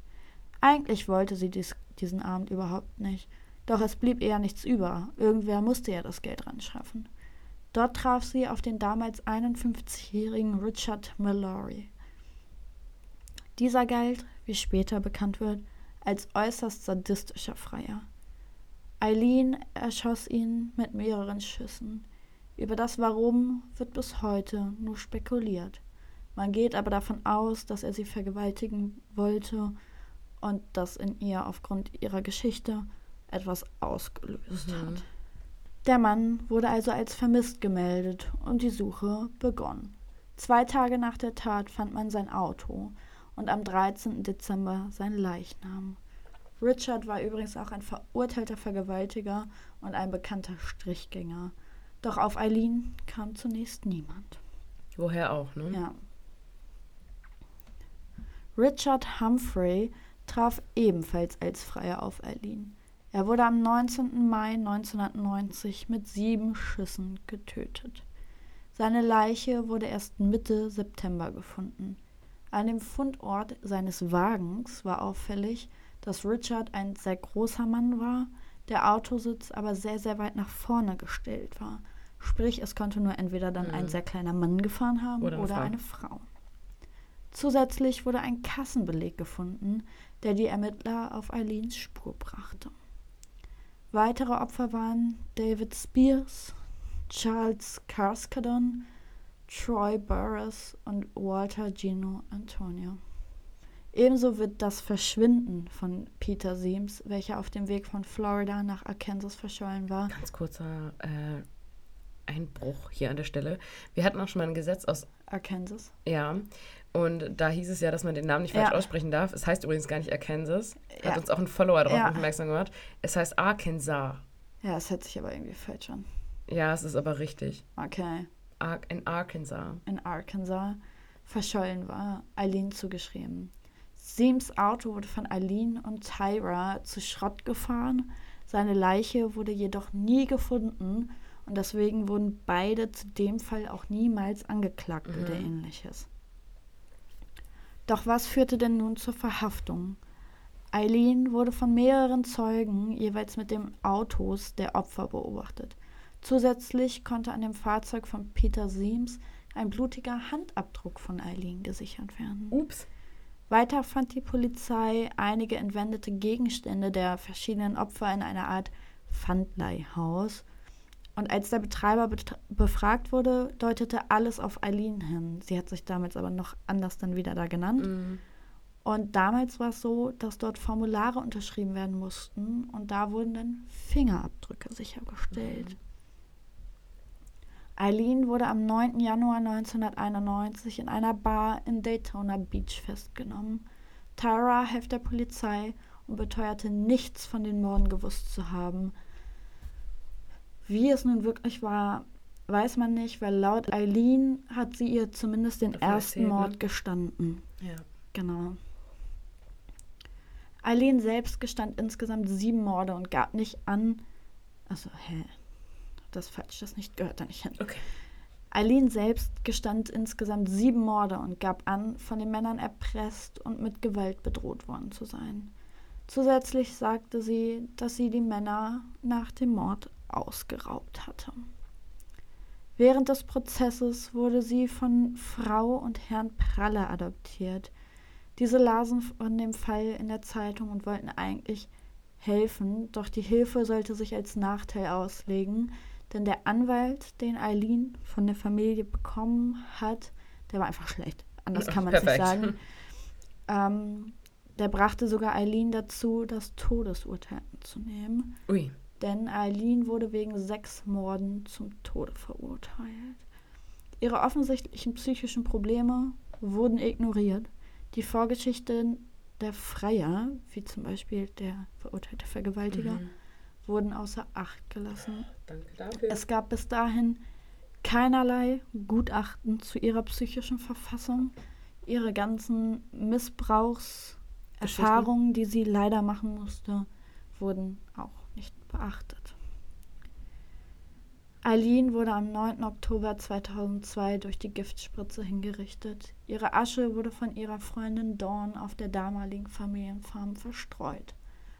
Eigentlich wollte sie diesen Abend überhaupt nicht, doch es blieb eher nichts über. Irgendwer musste ja das Geld ran schaffen. Dort traf sie auf den damals 51-jährigen Richard Mallory. Dieser galt, wie später bekannt wird, als äußerst sadistischer Freier. Aileen erschoss ihn mit mehreren Schüssen. Über das Warum wird bis heute nur spekuliert. Man geht aber davon aus, dass er sie vergewaltigen wollte und dass in ihr aufgrund ihrer Geschichte etwas ausgelöst hat. Der Mann wurde also als vermisst gemeldet und die Suche begonnen. 2 Tage nach der Tat fand man sein Auto und am 13. Dezember seinen Leichnam. Richard war übrigens auch ein verurteilter Vergewaltiger und ein bekannter Strichgänger. Doch auf Aileen kam zunächst niemand. Woher auch, ne? Ja. Richard Humphrey traf ebenfalls als Freier auf Aileen. Er wurde am 19. Mai 1990 mit 7 Schüssen getötet. Seine Leiche wurde erst Mitte September gefunden. An dem Fundort seines Wagens war auffällig, dass Richard ein sehr großer Mann war, der Autositz aber sehr, sehr weit nach vorne gestellt war. Sprich, es konnte nur entweder dann ein sehr kleiner Mann gefahren haben oder eine Frau. Zusätzlich wurde ein Kassenbeleg gefunden, der die Ermittler auf Aileens Spur brachte. Weitere Opfer waren David Spears, Charles Cascadon, Troy Burris und Walter Gino Antonio. Ebenso wird das Verschwinden von Peter Siems, welcher auf dem Weg von Florida nach Arkansas verschollen war. Ganz kurzer Einbruch hier an der Stelle. Wir hatten auch schon mal ein Gesetz aus Arkansas. Ja, und da hieß es ja, dass man den Namen nicht falsch aussprechen darf. Es heißt übrigens gar nicht Arkansas. Hat uns auch ein Follower darauf aufmerksam gemacht. Es heißt Arkansas. Ja, es hört sich aber irgendwie falsch an. Ja, es ist aber richtig. Okay. In Arkansas. In Arkansas verschollen war, Aileen zugeschrieben. Siems Auto wurde von Aileen und Tyra zu Schrott gefahren. Seine Leiche wurde jedoch nie gefunden und deswegen wurden beide zu dem Fall auch niemals angeklagt oder ähnliches. Doch was führte denn nun zur Verhaftung? Aileen wurde von mehreren Zeugen jeweils mit den Autos der Opfer beobachtet. Zusätzlich konnte an dem Fahrzeug von Peter Siems ein blutiger Handabdruck von Aileen gesichert werden. Ups. Weiter fand die Polizei einige entwendete Gegenstände der verschiedenen Opfer in einer Art Pfandleihhaus. Und als der Betreiber befragt wurde, deutete alles auf Aileen hin. Sie hat sich damals aber noch anders dann wieder da genannt. Mhm. Und damals war es so, dass dort Formulare unterschrieben werden mussten und da wurden dann Fingerabdrücke sichergestellt. Mhm. Aileen wurde am 9. Januar 1991 in einer Bar in Daytona Beach festgenommen. Tyra half der Polizei und beteuerte, nichts von den Morden gewusst zu haben. Wie es nun wirklich war, weiß man nicht, weil laut Aileen hat sie ihr zumindest den ersten Mord gestanden. Ja. Genau. Aileen selbst gestand insgesamt 7 Morde und gab nicht an. Aileen selbst gestand insgesamt 7 Morde und gab an, von den Männern erpresst und mit Gewalt bedroht worden zu sein. Zusätzlich sagte sie, dass sie die Männer nach dem Mord ausgeraubt hatte. Während des Prozesses wurde sie von Frau und Herrn Praller adoptiert. Diese lasen von dem Fall in der Zeitung und wollten eigentlich helfen, doch die Hilfe sollte sich als Nachteil auslegen, denn der Anwalt, den Aileen von der Familie bekommen hat, der war einfach schlecht. Anders kann man es nicht sagen. Der brachte sogar Aileen dazu, das Todesurteil anzunehmen. Ui. Denn Aileen wurde wegen 6 Morden zum Tode verurteilt. Ihre offensichtlichen psychischen Probleme wurden ignoriert. Die Vorgeschichten der Freier, wie zum Beispiel der verurteilte Vergewaltiger, wurden außer Acht gelassen. Danke dafür. Es gab bis dahin keinerlei Gutachten zu ihrer psychischen Verfassung. Ihre ganzen Missbrauchserfahrungen, die sie leider machen musste, wurden auch nicht beachtet. Aileen wurde am 9. Oktober 2002 durch die Giftspritze hingerichtet. Ihre Asche wurde von ihrer Freundin Dawn auf der damaligen Familienfarm verstreut.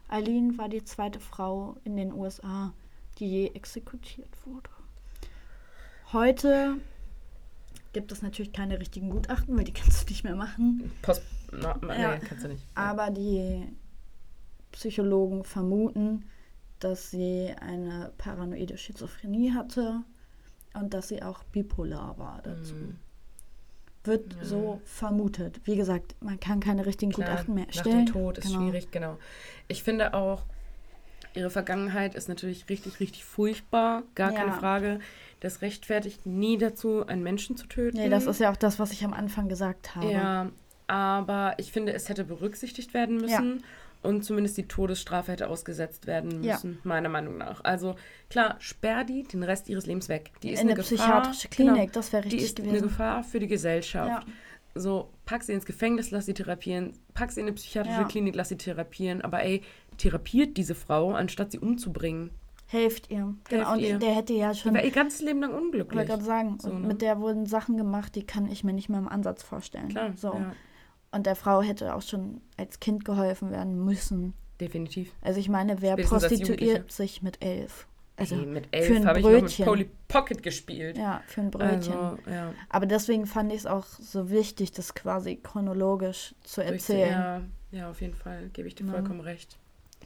Aileen war die zweite Frau in den USA, die je exekutiert wurde. Heute gibt es natürlich keine richtigen Gutachten, weil die kannst du nicht mehr machen. Nein, kannst du nicht. Aber die Psychologen vermuten, dass sie eine paranoide Schizophrenie hatte und dass sie auch bipolar war dazu. Wird so vermutet. Wie gesagt, man kann keine richtigen Gutachten mehr erstellen. Nach dem Tod ist schwierig, genau. Ich finde auch, ihre Vergangenheit ist natürlich richtig, richtig furchtbar. Gar keine Frage. Das rechtfertigt nie dazu, einen Menschen zu töten. Nee, das ist ja auch das, was ich am Anfang gesagt habe. Ja, aber ich finde, es hätte berücksichtigt werden müssen. Ja. Und zumindest die Todesstrafe hätte ausgesetzt werden müssen, meiner Meinung nach. Also klar, sperr die den Rest ihres Lebens weg. Die ist in eine Gefahr, psychiatrische Klinik, das wäre richtig gewesen. Die ist eine Gefahr für die Gesellschaft. Ja. So, pack sie ins Gefängnis, lass sie therapieren. Pack sie in eine psychiatrische Klinik, lass sie therapieren. Aber ey, therapiert diese Frau, anstatt sie umzubringen. Helft ihr. Genau, und der hätte ja schon... Die war ihr ganzes Leben lang unglücklich. Ich wollte gerade sagen, so, und mit der wurden Sachen gemacht, die kann ich mir nicht mehr im Ansatz vorstellen. Klar, so. Ja. Und der Frau hätte auch schon als Kind geholfen werden müssen. Definitiv. Also ich meine, wer prostituiert sich mit 11? Also hey, mit 11 habe ich noch mit Polly Pocket gespielt. Ja, für ein Brötchen. Also, ja. Aber deswegen fand ich es auch so wichtig, das quasi chronologisch zu erzählen. Ja, auf jeden Fall. Gebe ich dir vollkommen recht.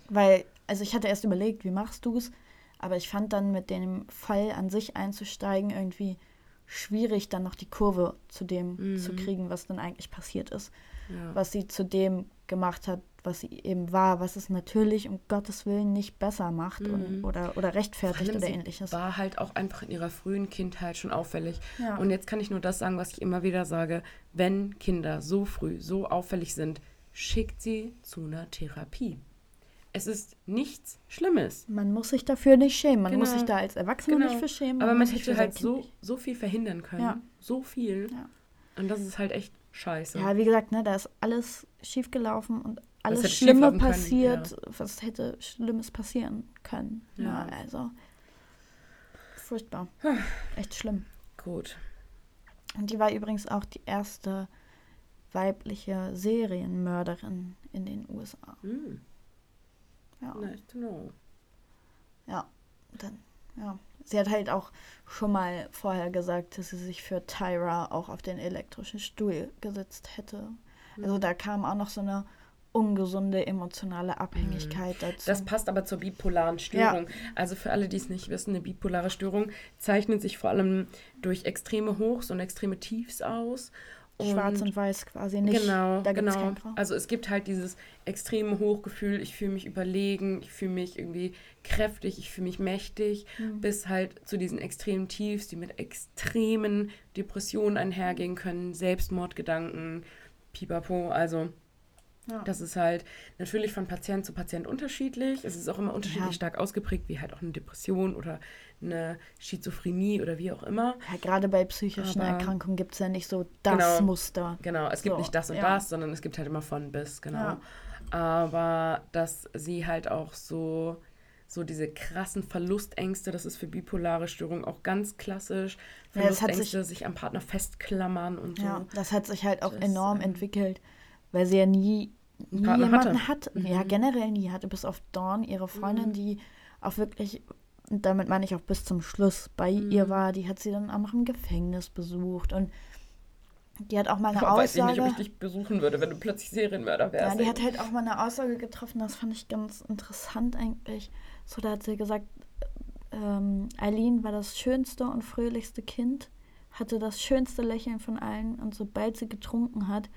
Weil, also ich hatte erst überlegt, wie machst du es? Aber ich fand dann mit dem Fall an sich einzusteigen irgendwie schwierig, dann noch die Kurve zu dem zu kriegen, was dann eigentlich passiert ist. Ja. Was sie zu dem gemacht hat, was sie eben war, was es natürlich um Gottes Willen nicht besser macht oder rechtfertigt oder ähnliches. War halt auch einfach in ihrer frühen Kindheit schon auffällig. Ja. Und jetzt kann ich nur das sagen, was ich immer wieder sage. Wenn Kinder so früh so auffällig sind, schickt sie zu einer Therapie. Es ist nichts Schlimmes. Man muss sich dafür nicht schämen. Man muss sich da als Erwachsener nicht für schämen. Aber man hätte halt so viel verhindern können. Ja. So viel. Ja. Und das ist halt echt scheiße. Ja, wie gesagt, da ist alles schiefgelaufen und alles Schlimme passiert. Ja. Was hätte Schlimmes passieren können. Ja. Ja, also furchtbar. Echt schlimm. Gut. Und die war übrigens auch die erste weibliche Serienmörderin in den USA. Mhm. Ja. Nice to know. Ja, dann, ja. Sie hat halt auch schon mal vorher gesagt, dass sie sich für Tyra auch auf den elektrischen Stuhl gesetzt hätte. Mhm. Also da kam auch noch so eine ungesunde emotionale Abhängigkeit dazu. Das passt aber zur bipolaren Störung. Ja. Also für alle, die es nicht wissen, eine bipolare Störung zeichnet sich vor allem durch extreme Hochs und extreme Tiefs aus. Und schwarz und weiß quasi nicht. Genau, da gibt's kein Grau. Also es gibt halt dieses extreme Hochgefühl, ich fühle mich überlegen, ich fühle mich irgendwie kräftig, ich fühle mich mächtig, bis halt zu diesen extremen Tiefs, die mit extremen Depressionen einhergehen können, Selbstmordgedanken, pipapo, also das ist halt natürlich von Patient zu Patient unterschiedlich. Es ist auch immer unterschiedlich stark ausgeprägt, wie halt auch eine Depression oder eine Schizophrenie oder wie auch immer. Ja, gerade bei psychischen Erkrankungen gibt es ja nicht so das Muster. Genau, es gibt nicht das und das, sondern es gibt halt immer von bis, genau. Ja. Aber dass sie halt auch so diese krassen Verlustängste, das ist für bipolare Störung auch ganz klassisch. Verlustängste, sich am Partner festklammern und so. Ja, das hat sich halt auch enorm entwickelt. Weil sie ja nie jemanden hatte. Ja, generell nie hatte, bis auf Dawn, ihre Freundin, die auch wirklich Und damit meine ich auch bis zum Schluss bei ihr war. Die hat sie dann auch im Gefängnis besucht. Und die hat auch mal eine Aussage... Weiß ich nicht, ob ich dich besuchen würde, wenn du plötzlich Serienmörder wärst. Ja, die hat halt auch mal eine Aussage getroffen. Das fand ich ganz interessant eigentlich. So, da hat sie gesagt, Aileen war das schönste und fröhlichste Kind, hatte das schönste Lächeln von allen. Und sobald sie getrunken hat,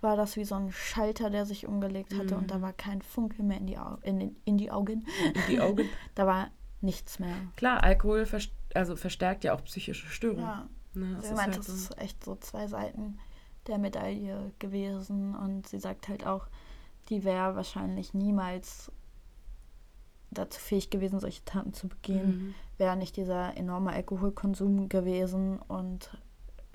war das wie so ein Schalter, der sich umgelegt hatte. Und da war kein Funke mehr in die Augen. In die Augen? Da war... nichts mehr. Klar, Alkohol verstärkt ja auch psychische Störungen. Ja. Ne, das meint, halt das ist echt so zwei Seiten der Medaille gewesen. Und sie sagt halt auch, die wäre wahrscheinlich niemals dazu fähig gewesen, solche Taten zu begehen. Mhm. Wäre nicht dieser enorme Alkoholkonsum gewesen und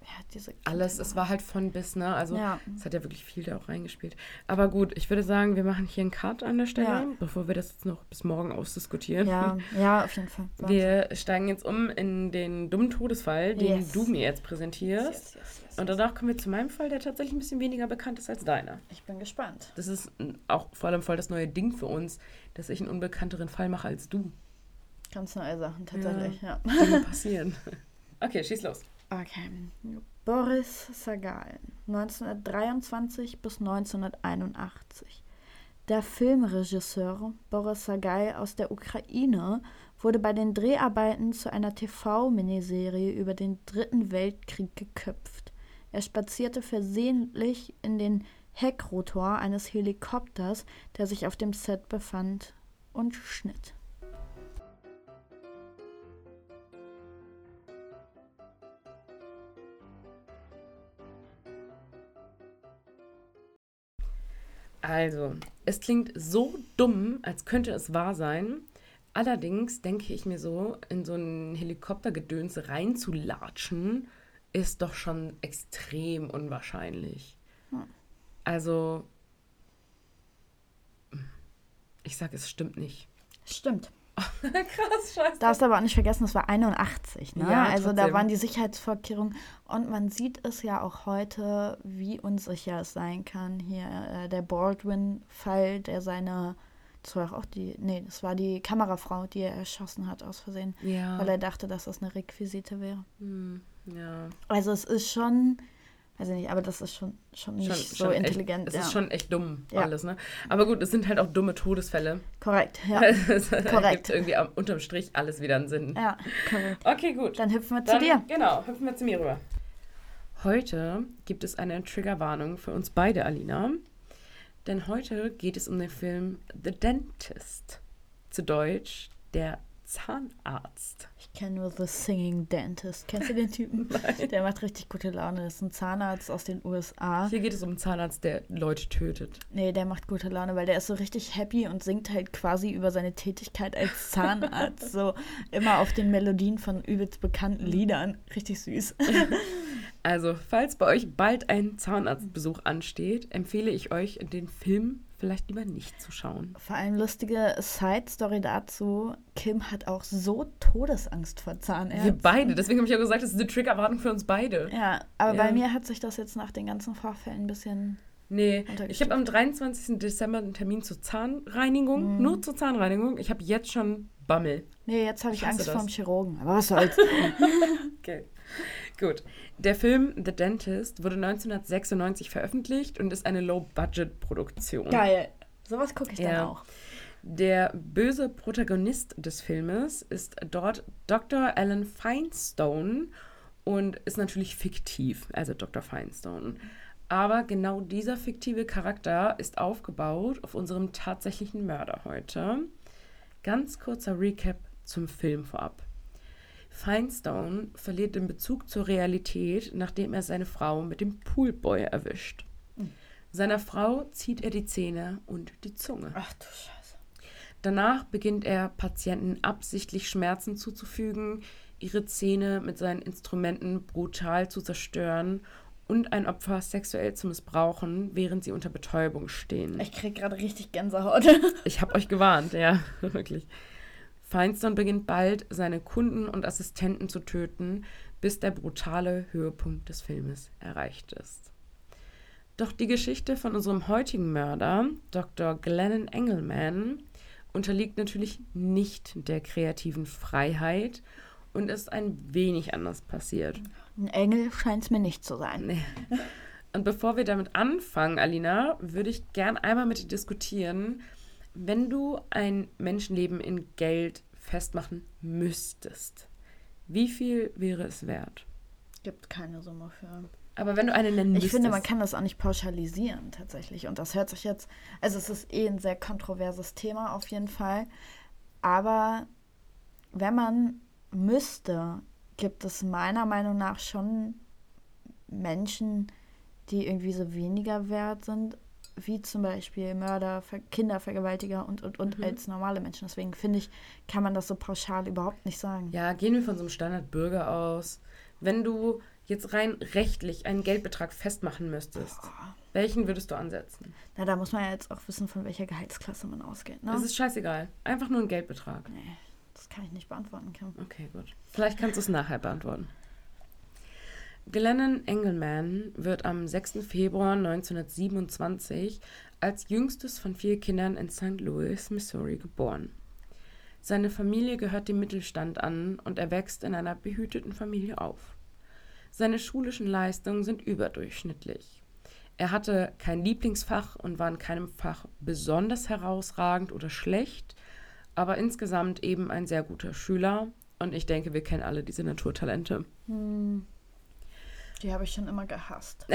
ja, diese alles, es war halt von bis, ne? Also es hat ja wirklich viel da auch reingespielt. Aber gut, ich würde sagen, wir machen hier einen Cut an der Stelle, bevor wir das jetzt noch bis morgen ausdiskutieren. Ja, auf jeden Fall. Wir steigen jetzt um in den dummen Todesfall, den du mir jetzt präsentierst. Yes. Und danach kommen wir zu meinem Fall, der tatsächlich ein bisschen weniger bekannt ist als deiner. Ich bin gespannt. Das ist auch vor allem voll das neue Ding für uns, dass ich einen unbekannteren Fall mache als du. Ganz neue Sachen, tatsächlich, ja. Kann mir passieren. Okay, schieß los. Okay. Boris Sagal, 1923 bis 1981. Der Filmregisseur Boris Sagal aus der Ukraine wurde bei den Dreharbeiten zu einer TV-Miniserie über den Dritten Weltkrieg geköpft. Er spazierte versehentlich in den Heckrotor eines Helikopters, der sich auf dem Set befand, und schnitt. Also, es klingt so dumm, als könnte es wahr sein. Allerdings denke ich mir so, in so ein Helikoptergedöns reinzulatschen, ist doch schon extrem unwahrscheinlich. Also, ich sag, es stimmt nicht. Stimmt. Krass, scheiße. Darfst aber auch nicht vergessen, das war 81, ne? Ja, also trotzdem. Da waren die Sicherheitsvorkehrungen und man sieht es ja auch heute, wie unsicher es sein kann. Hier der Baldwin-Fall, das war die Kamerafrau, die er erschossen hat aus Versehen, weil er dachte, dass das eine Requisite wäre. Ja. Also es ist schon... weiß ich nicht, aber das ist schon nicht so intelligent. Es ist schon echt dumm, alles, ne? Aber gut, es sind halt auch dumme Todesfälle. Korrekt, ja. Es gibt irgendwie unterm Strich alles wieder einen Sinn. Ja, korrekt. Okay, gut. Dann hüpfen wir zu dir. Genau, hüpfen wir zu mir rüber. Heute gibt es eine Triggerwarnung für uns beide, Alina. Denn heute geht es um den Film The Dentist. Zu Deutsch, der Zahnarzt. Ich kenne nur The Singing Dentist. Kennst du den Typen? Nein. Der macht richtig gute Laune. Das ist ein Zahnarzt aus den USA. Hier geht es um einen Zahnarzt, der Leute tötet. Nee, der macht gute Laune, weil der ist so richtig happy und singt halt quasi über seine Tätigkeit als Zahnarzt. So immer auf den Melodien von übelst bekannten Liedern. Richtig süß. Also, falls bei euch bald ein Zahnarztbesuch ansteht, empfehle ich euch, den Film vielleicht lieber nicht zu schauen. Vor allem lustige Side-Story dazu. Kim hat auch so Todesangst vor Zahnärzten. Wir beide. Deswegen habe ich ja gesagt, das ist eine Triggerwarnung für uns beide. Ja, aber bei mir hat sich das jetzt nach den ganzen Vorfällen ein bisschen... Nee, ich habe am 23. Dezember einen Termin zur Zahnreinigung. Nur zur Zahnreinigung. Ich habe jetzt schon Bammel. Nee, jetzt habe ich Angst vorm Chirurgen. Aber was soll's? Okay, gut. Der Film The Dentist wurde 1996 veröffentlicht und ist eine Low-Budget-Produktion. Geil. Sowas gucke ich dann auch. Der böse Protagonist des Filmes ist dort Dr. Alan Finestone und ist natürlich fiktiv, also Dr. Finestone. Aber genau dieser fiktive Charakter ist aufgebaut auf unserem tatsächlichen Mörder heute. Ganz kurzer Recap zum Film vorab. Finestone verliert den Bezug zur Realität, nachdem er seine Frau mit dem Poolboy erwischt. Seiner Frau zieht er die Zähne und die Zunge. Ach du Scheiße. Danach beginnt er, Patienten absichtlich Schmerzen zuzufügen, ihre Zähne mit seinen Instrumenten brutal zu zerstören und ein Opfer sexuell zu missbrauchen, während sie unter Betäubung stehen. Ich krieg gerade richtig Gänsehaut. Ich habe euch gewarnt, ja, wirklich. Finestone beginnt bald, seine Kunden und Assistenten zu töten, bis der brutale Höhepunkt des Filmes erreicht ist. Doch die Geschichte von unserem heutigen Mörder, Dr. Glennon Engleman, unterliegt natürlich nicht der kreativen Freiheit und ist ein wenig anders passiert. Ein Engel scheint es mir nicht zu sein. Nee. Und bevor wir damit anfangen, Alina, würde ich gern einmal mit dir diskutieren, wenn du ein Menschenleben in Geld festmachen müsstest, wie viel wäre es wert? Gibt keine Summe für. Aber wenn du eine nennen müsstest. Ich finde, man kann das auch nicht pauschalisieren tatsächlich. Und das hört sich jetzt, also es ist eh ein sehr kontroverses Thema auf jeden Fall. Aber wenn man müsste, gibt es meiner Meinung nach schon Menschen, die irgendwie so weniger wert sind, wie zum Beispiel Mörder, Kindervergewaltiger und als normale Menschen. Deswegen finde ich, kann man das so pauschal überhaupt nicht sagen. Ja, gehen wir von so einem Standardbürger aus. Wenn du jetzt rein rechtlich einen Geldbetrag festmachen müsstest, welchen würdest du ansetzen? Na, da muss man ja jetzt auch wissen, von welcher Gehaltsklasse man ausgeht, ne? Das ist scheißegal. Einfach nur ein Geldbetrag. Nee, das kann ich nicht beantworten, Kim. Okay, gut. Vielleicht kannst du es nachher beantworten. Glennon Engleman wird am 6. Februar 1927 als jüngstes von 4 Kindern in St. Louis, Missouri, geboren. Seine Familie gehört dem Mittelstand an und er wächst in einer behüteten Familie auf. Seine schulischen Leistungen sind überdurchschnittlich. Er hatte kein Lieblingsfach und war in keinem Fach besonders herausragend oder schlecht, aber insgesamt eben ein sehr guter Schüler. Und ich denke, wir kennen alle diese Naturtalente. Die habe ich schon immer gehasst.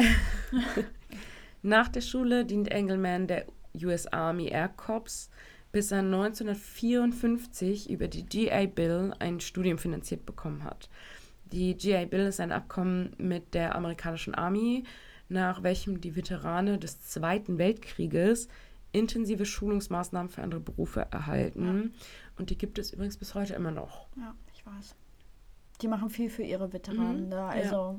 Nach der Schule dient Engleman der US Army Air Corps, bis er 1954 über die GI Bill ein Studium finanziert bekommen hat. Die GI Bill ist ein Abkommen mit der amerikanischen Army, nach welchem die Veterane des Zweiten Weltkrieges intensive Schulungsmaßnahmen für andere Berufe erhalten. Ja. Und die gibt es übrigens bis heute immer noch. Ja, ich weiß. Die machen viel für ihre Veteranen da, also... Ja.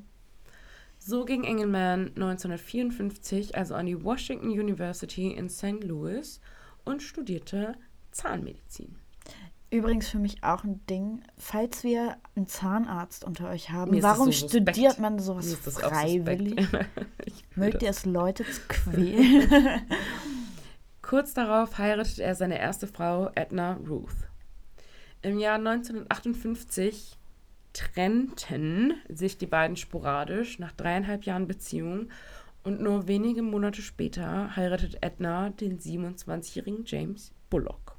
So ging Engleman 1954 also an die Washington University in St. Louis und studierte Zahnmedizin. Übrigens für mich auch ein Ding, falls wir einen Zahnarzt unter euch haben, warum so studiert man sowas freiwillig? Mögt ihr es, Leute zu quälen? Kurz darauf heiratete er seine erste Frau, Edna Ruth. Im Jahr 1958 trennten sich die beiden sporadisch nach 3,5 Jahren Beziehung und nur wenige Monate später heiratet Edna den 27-jährigen James Bullock.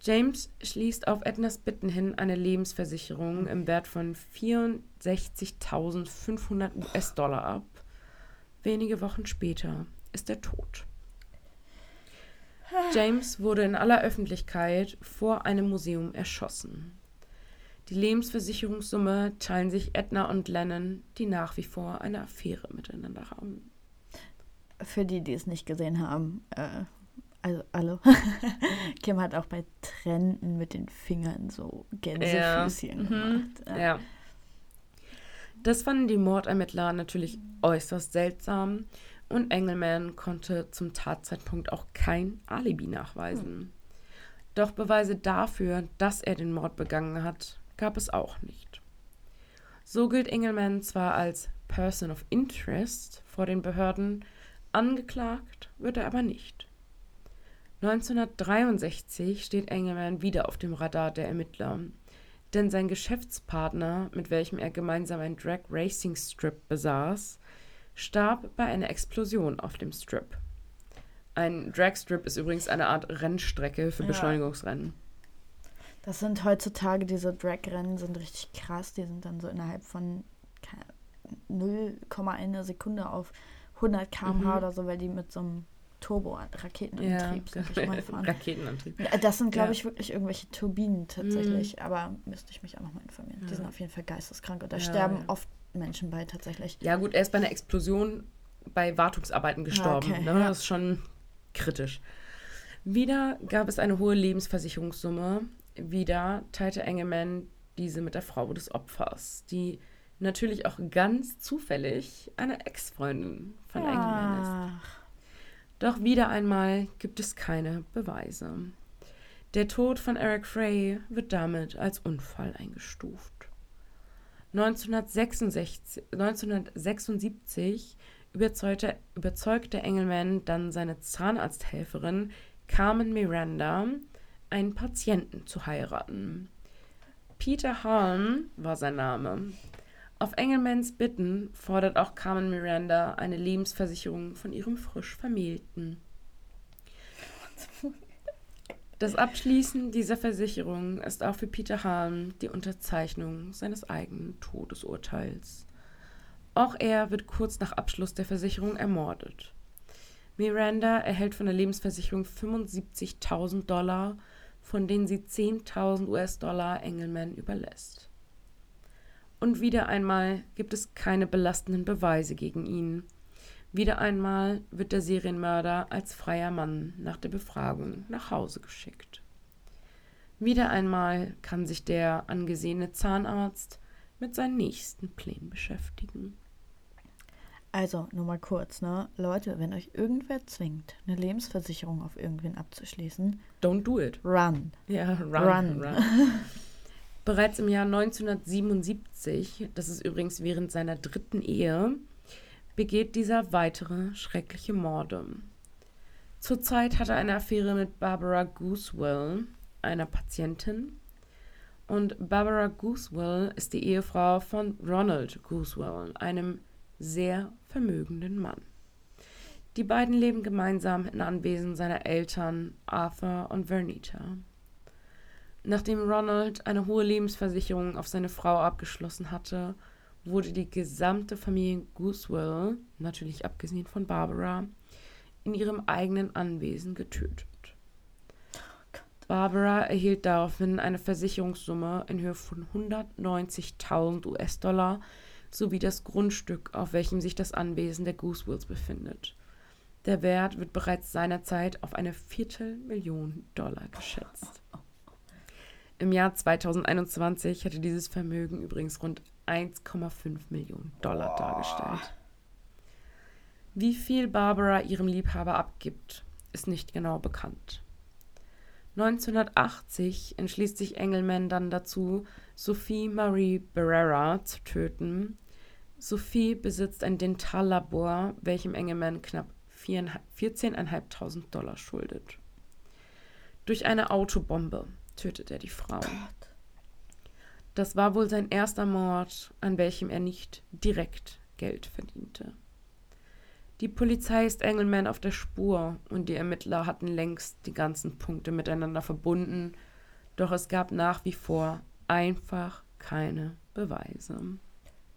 James schließt auf Ednas Bitten hin eine Lebensversicherung im Wert von $64,500 ab. Wenige Wochen später ist er tot. James wurde in aller Öffentlichkeit vor einem Museum erschossen. Die Lebensversicherungssumme teilen sich Edna und Lennon, die nach wie vor eine Affäre miteinander haben. Für die, die es nicht gesehen haben, also hallo. Kim hat auch bei Tränen mit den Fingern so Gänsefüßchen gemacht. Ja. Das fanden die Mordermittler natürlich äußerst seltsam und Engleman konnte zum Tatzeitpunkt auch kein Alibi nachweisen. Doch Beweise dafür, dass er den Mord begangen hat, gab es auch nicht. So gilt Engleman zwar als Person of Interest vor den Behörden, angeklagt wird er aber nicht. 1963 steht Engleman wieder auf dem Radar der Ermittler, denn sein Geschäftspartner, mit welchem er gemeinsam ein Drag Racing Strip besaß, starb bei einer Explosion auf dem Strip. Ein Drag Strip ist übrigens eine Art Rennstrecke für Beschleunigungsrennen. Das sind heutzutage, diese Drag-Rennen sind richtig krass. Die sind dann so innerhalb von 0,1 Sekunde auf 100 km/h oder so, weil die mit so einem Turbo-Raketenantrieb mal fahren. Raketenantrieb. Das sind, glaube ich, wirklich irgendwelche Turbinen tatsächlich. Aber müsste ich mich auch nochmal informieren. Ja. Die sind auf jeden Fall geisteskrank. Und da sterben oft Menschen bei tatsächlich. Ja gut, er ist bei einer Explosion bei Wartungsarbeiten gestorben. Okay, ne? Das ist schon kritisch. Wieder gab es eine hohe Lebensversicherungssumme. Wieder teilte Engleman diese mit der Frau des Opfers, die natürlich auch ganz zufällig eine Ex-Freundin von Engleman ist. Doch wieder einmal gibt es keine Beweise. Der Tod von Eric Frey wird damit als Unfall eingestuft. 1976 überzeugte Engleman dann seine Zahnarzthelferin, Carmen Miranda einen Patienten zu heiraten. Peter Haan war sein Name. Auf Engelmans Bitten fordert auch Carmen Miranda eine Lebensversicherung von ihrem frisch Vermählten. Das Abschließen dieser Versicherung ist auch für Peter Haan die Unterzeichnung seines eigenen Todesurteils. Auch er wird kurz nach Abschluss der Versicherung ermordet. Miranda erhält von der Lebensversicherung $75.000, von denen sie $10.000 Engelman überlässt. Und wieder einmal gibt es keine belastenden Beweise gegen ihn. Wieder einmal wird der Serienmörder als freier Mann nach der Befragung nach Hause geschickt. Wieder einmal kann sich der angesehene Zahnarzt mit seinen nächsten Plänen beschäftigen. Also, nur mal kurz, ne? Leute, wenn euch irgendwer zwingt, eine Lebensversicherung auf irgendwen abzuschließen... Don't do it. Run. Ja, run. Bereits im Jahr 1977, das ist übrigens während seiner dritten Ehe, begeht dieser weitere schreckliche Morde. Zurzeit hat er eine Affäre mit Barbara Gusewelle, einer Patientin. Und Barbara Gusewelle ist die Ehefrau von Ronald Gusewelle, einem sehr vermögenden Mann. Die beiden leben gemeinsam in Anwesen seiner Eltern Arthur und Vernita. Nachdem Ronald eine hohe Lebensversicherung auf seine Frau abgeschlossen hatte, wurde die gesamte Familie Gusewelle, natürlich abgesehen von Barbara, in ihrem eigenen Anwesen getötet. Barbara erhielt daraufhin eine Versicherungssumme in Höhe von $190.000 sowie das Grundstück, auf welchem sich das Anwesen der Gusewelles befindet. Der Wert wird bereits seinerzeit auf eine $250.000 geschätzt. Im Jahr 2021 hatte dieses Vermögen übrigens rund $1,5 Millionen dargestellt. Wie viel Barbara ihrem Liebhaber abgibt, ist nicht genau bekannt. 1980 entschließt sich Engelman dann dazu, Sophie Marie Barrera zu töten. Sophie besitzt ein Dentallabor, welchem Engelman knapp $14.500 schuldet. Durch eine Autobombe tötet er die Frau. Das war wohl sein erster Mord, an welchem er nicht direkt Geld verdiente. Die Polizei ist Engelman auf der Spur und die Ermittler hatten längst die ganzen Punkte miteinander verbunden, doch es gab nach wie vor einfach keine Beweise.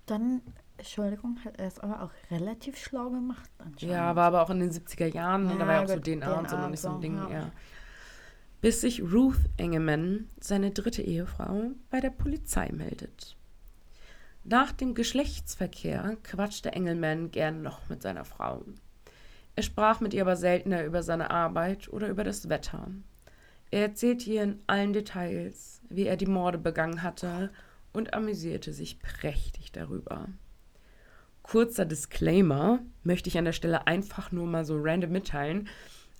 Dann, Entschuldigung, hat er es aber auch relativ schlau gemacht anscheinend. Ja, war aber auch in den 70er Jahren, ja, da war ja auch so DNA und so noch nicht so ein Ding, ja. Bis sich Ruth Engelmann, seine dritte Ehefrau, bei der Polizei meldet. Nach dem Geschlechtsverkehr quatschte Engelmann gern noch mit seiner Frau. Er sprach mit ihr aber seltener über seine Arbeit oder über das Wetter. Er erzählte ihr in allen Details, wie er die Morde begangen hatte und amüsierte sich prächtig darüber. Kurzer Disclaimer, möchte ich an der Stelle einfach nur mal so random mitteilen.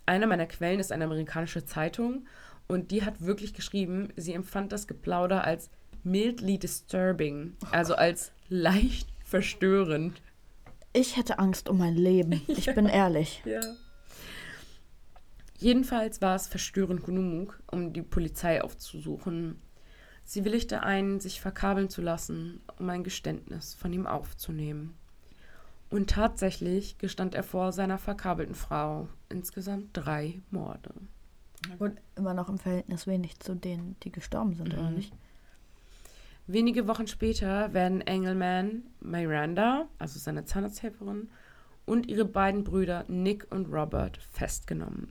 Einer meiner Quellen ist eine amerikanische Zeitung und die hat wirklich geschrieben, sie empfand das Geplauder als mildly disturbing, also als leicht verstörend. Ich hätte Angst um mein Leben, ich bin ehrlich. Ja. Jedenfalls war es verstörend genug, um die Polizei aufzusuchen. Sie willigte ein, sich verkabeln zu lassen, um ein Geständnis von ihm aufzunehmen. Und tatsächlich gestand er vor seiner verkabelten Frau insgesamt 3 Morde. Und immer noch im Verhältnis wenig zu denen, die gestorben sind, oder nicht? Wenige Wochen später werden Engelman, Miranda, also seine Zahnarzthelferin, und ihre beiden Brüder Nick und Robert festgenommen.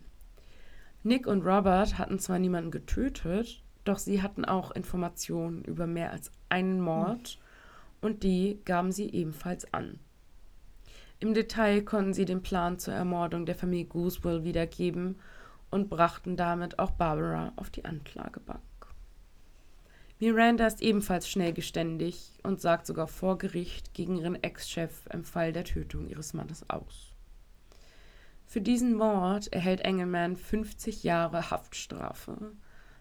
Nick und Robert hatten zwar niemanden getötet, doch sie hatten auch Informationen über mehr als einen Mord und die gaben sie ebenfalls an. Im Detail konnten sie den Plan zur Ermordung der Familie Gusewelle wiedergeben und brachten damit auch Barbara auf die Anklagebank. Miranda ist ebenfalls schnell geständig und sagt sogar vor Gericht gegen ihren Ex-Chef im Fall der Tötung ihres Mannes aus. Für diesen Mord erhält Engelman 50 Jahre Haftstrafe.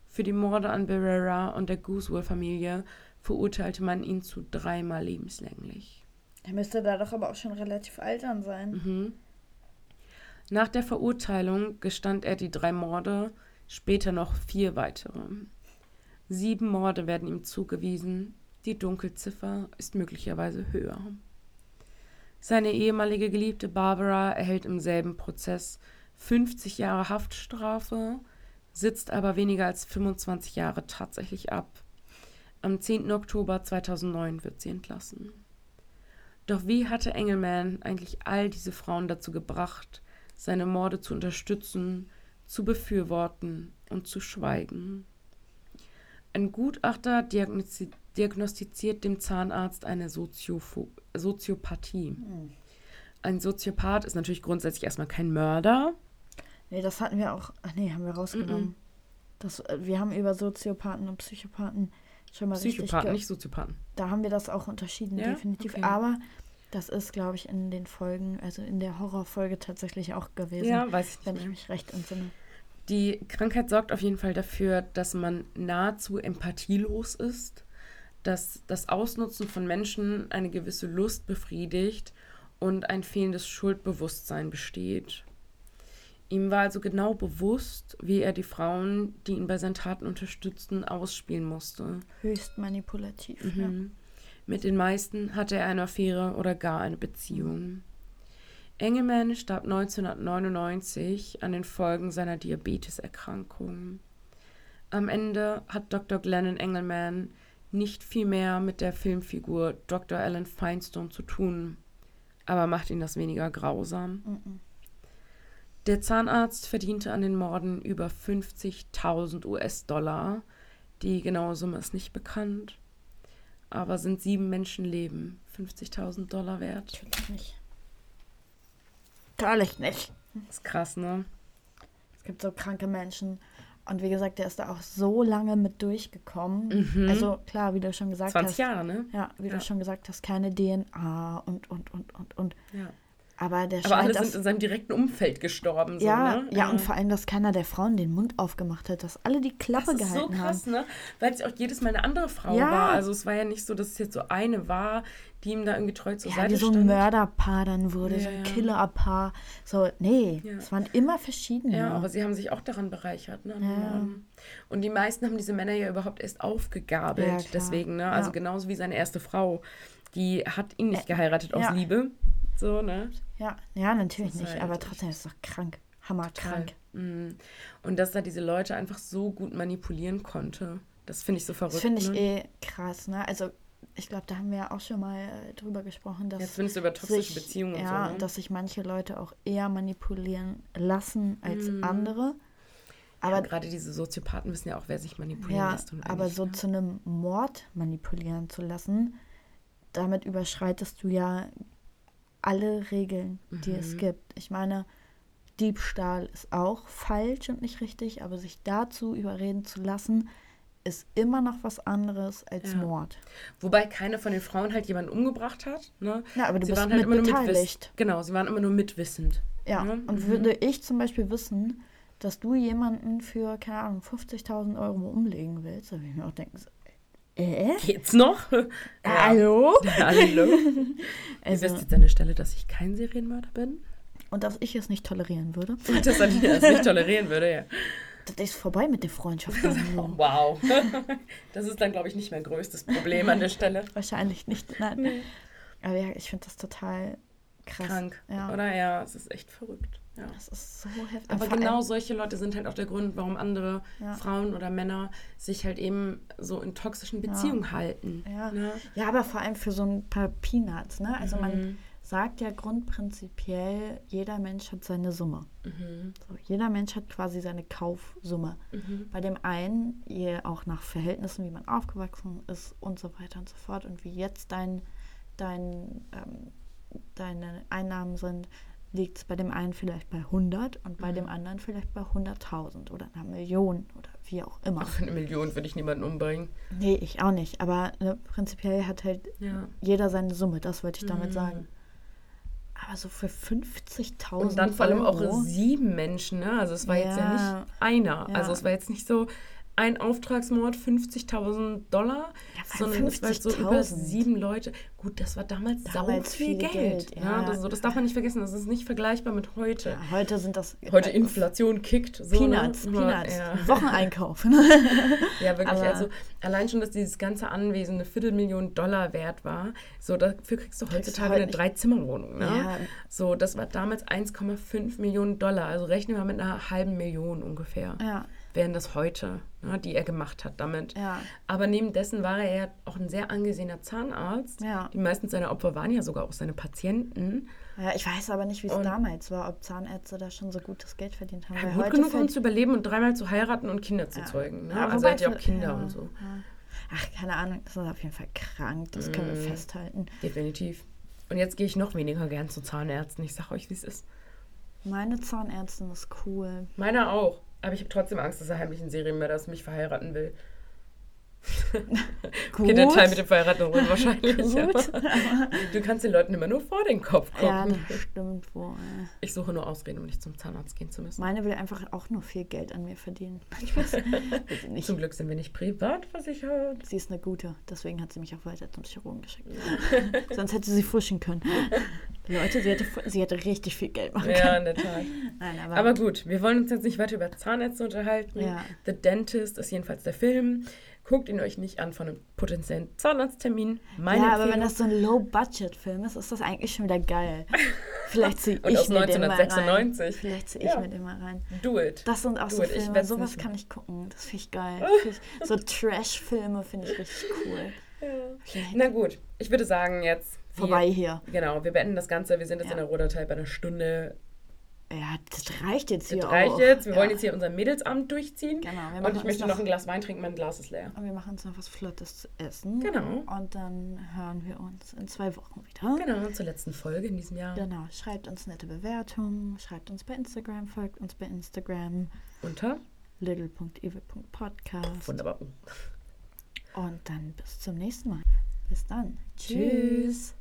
Für die Morde an Barrera und der Gusewelle-Familie verurteilte man ihn zu 3-mal lebenslänglich. Er müsste da doch aber auch schon relativ alt an sein. Mhm. Nach der Verurteilung gestand er die 3 Morde, später noch 4 weitere. 7 Morde werden ihm zugewiesen, die Dunkelziffer ist möglicherweise höher. Seine ehemalige Geliebte Barbara erhält im selben Prozess 50 Jahre Haftstrafe, sitzt aber weniger als 25 Jahre tatsächlich ab. Am 10. Oktober 2009 wird sie entlassen. Doch wie hatte Engelman eigentlich all diese Frauen dazu gebracht, seine Morde zu unterstützen, zu befürworten und zu schweigen? Ein Gutachter diagnostiziert dem Zahnarzt eine Soziopathie. Ein Soziopath ist natürlich grundsätzlich erstmal kein Mörder. Nee, das hatten wir auch. Ach nee, haben wir rausgenommen. Das, wir haben über Soziopathen und Psychopathen schon mal Psychopathen, nicht Soziopathen. Da haben wir das auch unterschieden, ja? Definitiv. Okay. Aber das ist, glaube ich, in den Folgen, also in der Horrorfolge tatsächlich auch gewesen. Ja, weiß ich, wenn ich mich recht entsinne. Die Krankheit sorgt auf jeden Fall dafür, dass man nahezu empathielos ist, dass das Ausnutzen von Menschen eine gewisse Lust befriedigt und ein fehlendes Schuldbewusstsein besteht. Ihm war also genau bewusst, wie er die Frauen, die ihn bei seinen Taten unterstützten, ausspielen musste. Höchst manipulativ, ja. Mit den meisten hatte er eine Affäre oder gar eine Beziehung. Engelman starb 1999 an den Folgen seiner Diabeteserkrankung. Am Ende hat Dr. Glennon Engleman nicht viel mehr mit der Filmfigur Dr. Alan Finestone zu tun, aber macht ihn das weniger grausam. Der Zahnarzt verdiente an den Morden über 50.000 US-Dollar. Die genaue Summe ist nicht bekannt, aber sind 7 Menschenleben 50.000 Dollar wert? Natürlich nicht. Natürlich nicht. Das ist krass, ne? Es gibt so kranke Menschen. Und wie gesagt, der ist da auch so lange mit durchgekommen. Also klar, wie du schon gesagt 20 hast. 20 Jahre, ne? Ja, wie du schon gesagt hast, keine DNA und. Ja. Aber, alle sind in seinem direkten Umfeld gestorben. So, ja, ne? Ja, und vor allem, dass keiner der Frauen den Mund aufgemacht hat, dass alle die Klappe gehalten haben. Das ist so krass, ne? Weil es auch jedes Mal eine andere Frau war. Also es war ja nicht so, dass es jetzt so eine war, die ihm da irgendwie treu zur Seite stand. Ja, die so ein Mörderpaar dann wurde, so ein Killerpaar. So, nee, es waren immer verschiedene. Ja, aber sie haben sich auch daran bereichert, ne? Ja. Und die meisten haben diese Männer ja überhaupt erst aufgegabelt, deswegen, ne? Also genauso wie seine erste Frau. Die hat ihn nicht geheiratet aus Liebe. So, ne? Ja, natürlich nicht, aber trotzdem ist es doch krank. Hammerkrank. Und dass er diese Leute einfach so gut manipulieren konnte, das finde ich so verrückt. Das finde ich krass, ne? Also, ich glaube, da haben wir ja auch schon mal drüber gesprochen, dass. Jetzt findest du über toxische Beziehungen und so. Ja, ne? Und dass sich manche Leute auch eher manipulieren lassen als andere. Aber ja, gerade diese Soziopathen wissen ja auch, wer sich manipulieren lässt. Und aber so zu einem Mord manipulieren zu lassen, damit überschreitest du ja alle Regeln, die es gibt. Ich meine, Diebstahl ist auch falsch und nicht richtig, aber sich dazu überreden zu lassen, ist immer noch was anderes als Mord. Wobei keine von den Frauen halt jemanden umgebracht hat. Ne? Ja, aber sie waren halt immer nur beteiligt. Genau, sie waren immer nur mitwissend. Ja, und würde ich zum Beispiel wissen, dass du jemanden für, keine Ahnung, 50.000 Euro umlegen willst, dann würde ich mir auch denken, geht's noch? Hallo? Hallo? Also, du wirst jetzt an der Stelle, dass ich kein Serienmörder bin. Und dass ich es nicht tolerieren würde. Und dass ich es nicht tolerieren würde, ja. Das ist vorbei mit der Freundschaft. Wow. Das ist dann, glaube ich, nicht mein größtes Problem an der Stelle. Wahrscheinlich nicht, nein. Nee. Aber ja, ich finde das total krass. Krank, oder? Ja, es ist echt verrückt. Ja. Das ist so heftig. Aber genau solche Leute sind halt auch der Grund, warum andere Frauen oder Männer sich halt eben so in toxischen Beziehungen halten. Ja. Ne? Ja, aber vor allem für so ein paar Peanuts. Ne? Also man sagt ja grundprinzipiell, jeder Mensch hat seine Summe. So, jeder Mensch hat quasi seine Kaufsumme. Bei dem einen, je auch nach Verhältnissen, wie man aufgewachsen ist und so weiter und so fort. Und wie jetzt deine Einnahmen sind, liegt es bei dem einen vielleicht bei 100 und bei dem anderen vielleicht bei 100.000 oder einer Million oder wie auch immer. Ach, eine Million würde ich niemanden umbringen. Nee, ich auch nicht. Aber prinzipiell hat halt jeder seine Summe, das wollte ich damit sagen. Aber so für 50.000 Euro. Und dann vor allem auch 7 Menschen, ne? Also es war jetzt ja nicht einer. Ja. Also es war jetzt nicht so, ein Auftragsmord, $50.000, ja, sondern es war so über 7 Leute. Gut, das war damals sau viel Geld. Ja, das darf man nicht vergessen, das ist nicht vergleichbar mit heute. Ja, heute sind das... Heute Inflation kickt. So, Peanuts. Ja. Wocheneinkauf. Ja, wirklich. Aber also allein schon, dass dieses ganze Anwesen eine $250.000 wert war, so dafür kriegst du heutzutage eine 3-Zimmer-Wohnung. Ne? Ja. So, das war damals $1,5 Millionen. Also rechnen wir mit einer halben Million ungefähr. Ja. Wären das heute, ne, die er gemacht hat damit. Ja. Aber neben dessen war er ja auch ein sehr angesehener Zahnarzt. Ja. Die meisten seiner Opfer waren ja sogar auch seine Patienten. Ja, ich weiß aber nicht, wie es damals war, ob Zahnärzte da schon so gutes Geld verdient haben. Ja, gut heute genug, um zu überleben und 3-mal zu heiraten und Kinder zu zeugen. Ne? Ja, also er hat ja auch Kinder und so. Ja. Ach, keine Ahnung, das ist auf jeden Fall krank, das können wir festhalten. Definitiv. Und jetzt gehe ich noch weniger gern zu Zahnärzten. Ich sag euch, wie es ist. Meine Zahnärztin ist cool. Meine auch. Aber ich habe trotzdem Angst, dass er heimlich ein Serienmörder ist und mich verheiraten will. Gut. Okay, den Teil mit dem Verheiraten wahrscheinlich. Gut. Du kannst den Leuten immer nur vor den Kopf gucken. Ja, das stimmt wohl. Ich suche nur Ausreden, um nicht zum Zahnarzt gehen zu müssen. Meine will einfach auch nur viel Geld an mir verdienen. Ich weiß nicht. Zum Glück sind wir nicht privat versichert. Sie ist eine gute, deswegen hat sie mich auch weiter zum Chirurgen geschickt. Sonst hätte sie fuschen können. Leute, sie hätte richtig viel Geld machen können. Ja, in der Tat. Nein, aber gut, wir wollen uns jetzt nicht weiter über Zahnärzte unterhalten. Ja. The Dentist ist jedenfalls der Film. Guckt ihn euch nicht an von einem potenziellen Zahnarzttermin. Aber wenn das so ein Low-Budget-Film ist, ist das eigentlich schon wieder geil. Vielleicht ziehe ich mir den mal rein. Vielleicht ziehe ich mir den mal rein. Do it. Das sind auch so Filme. Sowas kann ich gucken. Das finde ich geil. So Trash-Filme finde ich richtig cool. Ja. Na gut, ich würde sagen jetzt... Vorbei hier. Genau, wir beenden das Ganze. Wir sind jetzt in der Rohdatei bei einer Stunde... Ja, das reicht jetzt hier auch. Wir wollen jetzt hier unser Mädelsamt durchziehen. Genau. Und ich möchte noch ein Glas Wein trinken, mein Glas ist leer. Und wir machen uns noch was Flottes zu essen. Genau. Und dann hören wir uns in 2 Wochen wieder. Genau, zur letzten Folge in diesem Jahr. Genau, schreibt uns nette Bewertungen, schreibt uns bei Instagram, folgt uns bei Instagram. Unter? little.evil.podcast. Wunderbar. Und dann bis zum nächsten Mal. Bis dann. Tschüss.